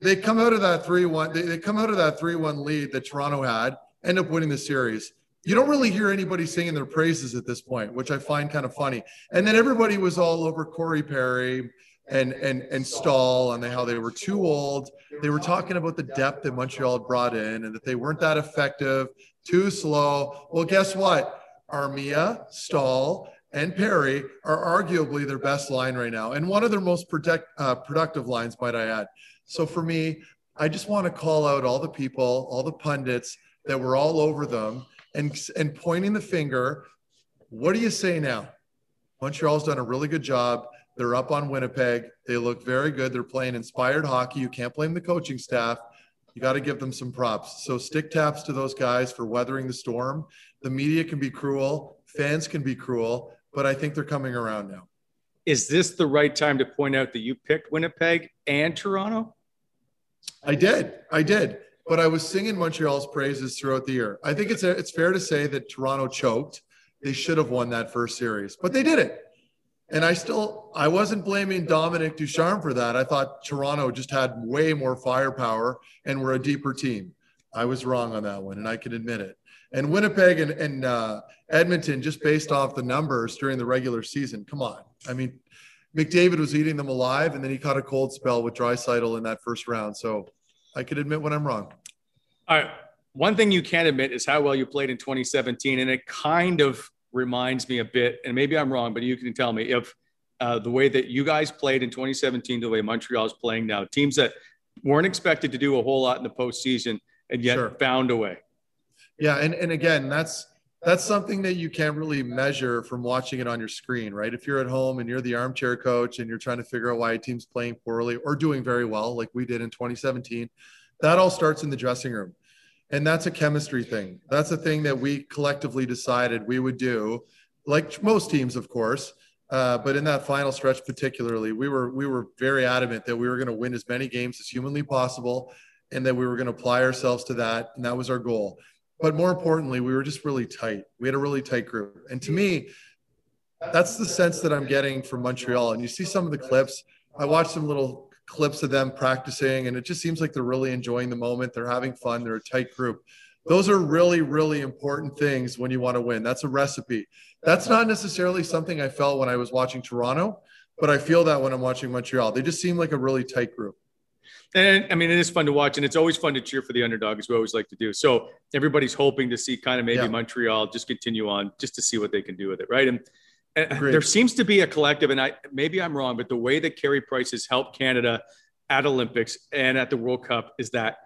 they come out of that three one, they, they come out of that three one lead that Toronto had, end up winning the series. You don't really hear anybody singing their praises at this point, which I find kind of funny. And then everybody was all over Corey Perry and and and Stahl and they, how they were too old. They were talking about the depth that Montreal had brought in and that they weren't that effective, too slow. Well, guess what? Armia, Stahl, and Perry are arguably their best line right now and one of their most protect, uh, productive lines, might I add. So for me, I just want to call out all the people, all the pundits that were all over them and and pointing the finger. What do you say now? Montreal's done a really good job. They're up on Winnipeg. They look very good. They're playing inspired hockey. You can't blame the coaching staff. You got to give them some props. So stick taps to those guys for weathering the storm. The media can be cruel. Fans can be cruel, but I think they're coming around now. Is this the right time to point out that you picked Winnipeg and Toronto? I did. I did. But I was singing Montreal's praises throughout the year. I think it's it's fair to say that Toronto choked. They should have won that first series, but they did it. And I still, I wasn't blaming Dominic Ducharme for that. I thought Toronto just had way more firepower and were a deeper team. I was wrong on that one, and I can admit it. And Winnipeg and, and uh, Edmonton, just based off the numbers during the regular season, come on. I mean, McDavid was eating them alive, and then he caught a cold spell with Draisaitl in that first round. So I could admit when I'm wrong. All right. One thing you can't admit is how well you played in twenty seventeen. And it kind of reminds me a bit, and maybe I'm wrong, but you can tell me if uh, the way that you guys played in twenty seventeen, the way Montreal is playing now, teams that weren't expected to do a whole lot in the postseason and yet sure. found a way. Yeah. And, and again, that's, that's something that you can't really measure from watching it on your screen, right? If you're at home and you're the armchair coach and you're trying to figure out why a team's playing poorly or doing very well, like we did in twenty seventeen, that all starts in the dressing room. And that's a chemistry thing. That's a thing that we collectively decided we would do, like most teams, of course, Uh, but in that final stretch particularly, we were we were very adamant that we were going to win as many games as humanly possible, and that we were going to apply ourselves to that, and that was our goal. But more importantly, we were just really tight. We had a really tight group. And to me, that's the sense that I'm getting from Montreal. And you see some of the clips. I watched some little clips of them practicing, and it just seems like they're really enjoying the moment. They're having fun. They're a tight group. Those are really, really important things when you want to win. That's a recipe. That's not necessarily something I felt when I was watching Toronto, but I feel that when I'm watching Montreal. They just seem like a really tight group. And I mean, it is fun to watch, and it's always fun to cheer for the underdog, as we always like to do. So everybody's hoping to see kind of maybe yeah. Montreal just continue on, just to see what they can do with it, right? And, and there seems to be a collective, and I maybe I'm wrong, but the way that Carey Price has helped Canada at Olympics and at the World Cup is that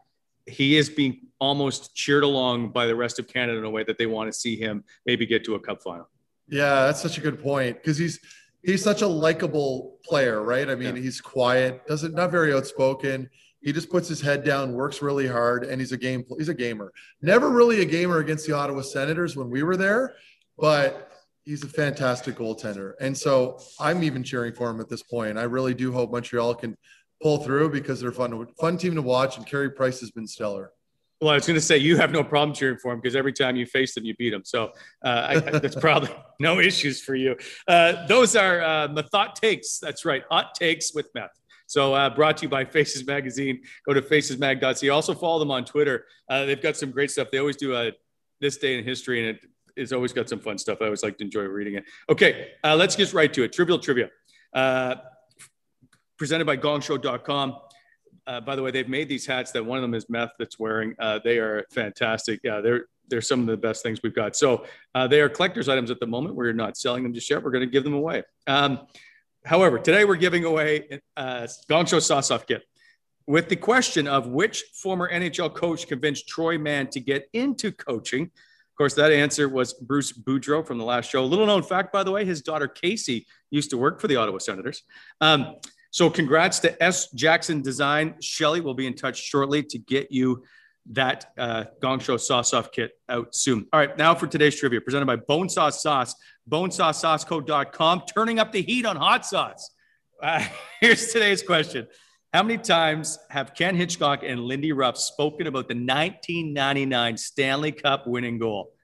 he is being almost cheered along by the rest of Canada in a way that they want to see him maybe get to a cup final. Yeah, that's such a good point, because he's – he's such a likable player, right? I mean, yeah. he's quiet, doesn't not very outspoken. He just puts his head down, works really hard, and he's a game. He's a gamer. Never really a gamer against the Ottawa Senators when we were there, but he's a fantastic goaltender. And so I'm even cheering for him at this point. I really do hope Montreal can pull through, because they're a fun, fun team to watch, and Carey Price has been stellar. Well, I was going to say, you have no problem cheering for him, because every time you face them, you beat them. So uh, I, that's probably no issues for you. Uh, those are uh, Methot Takes. That's right. Hot Takes with Meth. So uh, brought to you by Faces Magazine. Go to faces mag dot c a. Also follow them on Twitter. Uh, they've got some great stuff. They always do a This Day in History, and it, it's always got some fun stuff. I always like to enjoy reading it. Okay, uh, let's get right to it. Trivial Trivia. Uh, presented by gong show dot com. Uh, by the way, they've made these hats that one of them is Meth that's wearing. Uh, they are fantastic. Yeah, they're, they're some of the best things we've got. So uh, they are collector's items at the moment. We're not selling them just yet. We're going to give them away. Um, however, today we're giving away uh Gong Show Sauce-Off Kit with the question of which former N H L coach convinced Troy Mann to get into coaching. Of course, that answer was Bruce Boudreau from the last show. Little known fact, by the way, his daughter Casey used to work for the Ottawa Senators. Um, So congrats to S. Jackson Design. Shelly will be in touch shortly to get you that uh, Gong Show Sauce-Off Kit out soon. All right, now for today's trivia, presented by Bone Sauce Sauce, bone sauce sauce co dot com, turning up the heat on hot sauce. Uh, here's today's question. How many times have Ken Hitchcock and Lindy Ruff spoken about the nineteen ninety-nine Stanley Cup winning goal?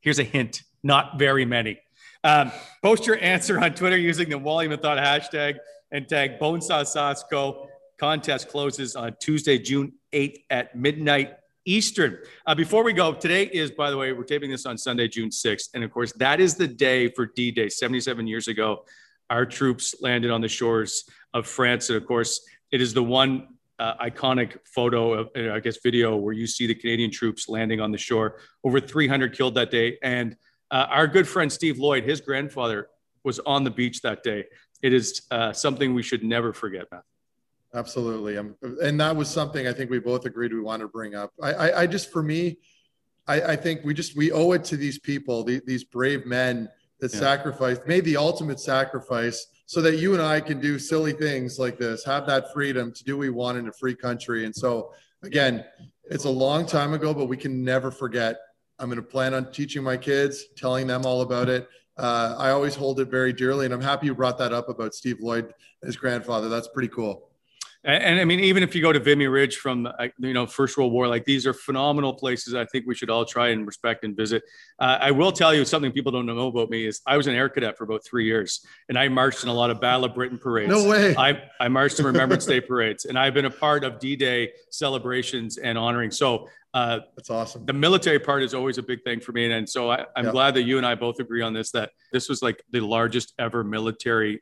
Here's a hint. Not very many. Um, post your answer on Twitter using the Wally Methot hashtag and tag BoneSauceSauceCo. Contest closes on Tuesday, June eighth at midnight Eastern. Uh, before we go, today is, by the way, we're taping this on Sunday, June sixth. And of course, that is the day for D-Day. seventy-seven years ago, our troops landed on the shores of France. And of course, it is the one uh, iconic photo, of, uh, I guess, video where you see the Canadian troops landing on the shore. Over three hundred killed that day. And Uh, our good friend Steve Lloyd, his grandfather, was on the beach that day. It is uh, something we should never forget, Matt. Absolutely. Um, and that was something I think we both agreed we wanted to bring up. I, I, I just, for me, I, I think we just, we owe it to these people, the, these brave men that yeah. sacrificed, made the ultimate sacrifice so that you and I can do silly things like this, have that freedom to do what we want in a free country. And so, again, it's a long time ago, but we can never forget. I'm going to plan on teaching my kids, telling them all about it. Uh, I always hold it very dearly, and I'm happy you brought that up about Steve Lloyd and his grandfather. That's pretty cool. And, and I mean, even if you go to Vimy Ridge from, uh, you know, First World War, like these are phenomenal places I think we should all try and respect and visit. Uh, I will tell you something people don't know about me is I was an air cadet for about three years, and I marched in a lot of Battle of Britain parades. No way. I, I marched in Remembrance Day parades, and I've been a part of D-Day celebrations and honoring. So Uh, that's awesome. The military part is always a big thing for me. And, and so I, I'm yep. glad that you and I both agree on this, that this was like the largest ever military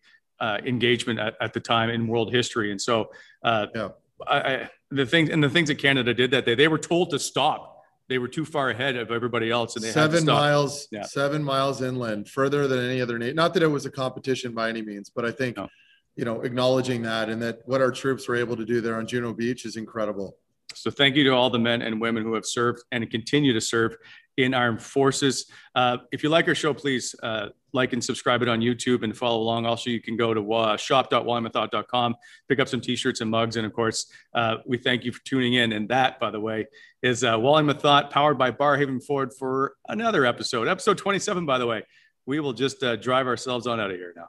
uh, engagement at, at the time in world history. And so uh, yeah. I, I, the things and the things that Canada did that day, they were told to stop. They were too far ahead of everybody else. And they seven had to stop. miles, yeah. seven miles inland, further than any other nation. Not that it was a competition by any means, but I think, no. you know, acknowledging that and that what our troops were able to do there on Juneau Beach is incredible. So thank you to all the men and women who have served and continue to serve in armed forces. Uh, if you like our show, please uh, like and subscribe it on YouTube and follow along. Also, you can go to uh, shop dot wally methot dot com, pick up some T-shirts and mugs. And of course, uh, we thank you for tuning in. And that, by the way, is uh, Wally Methot, powered by Barrhaven Ford for another episode. Episode twenty-seven, by the way. we will just uh, drive ourselves on out of here now.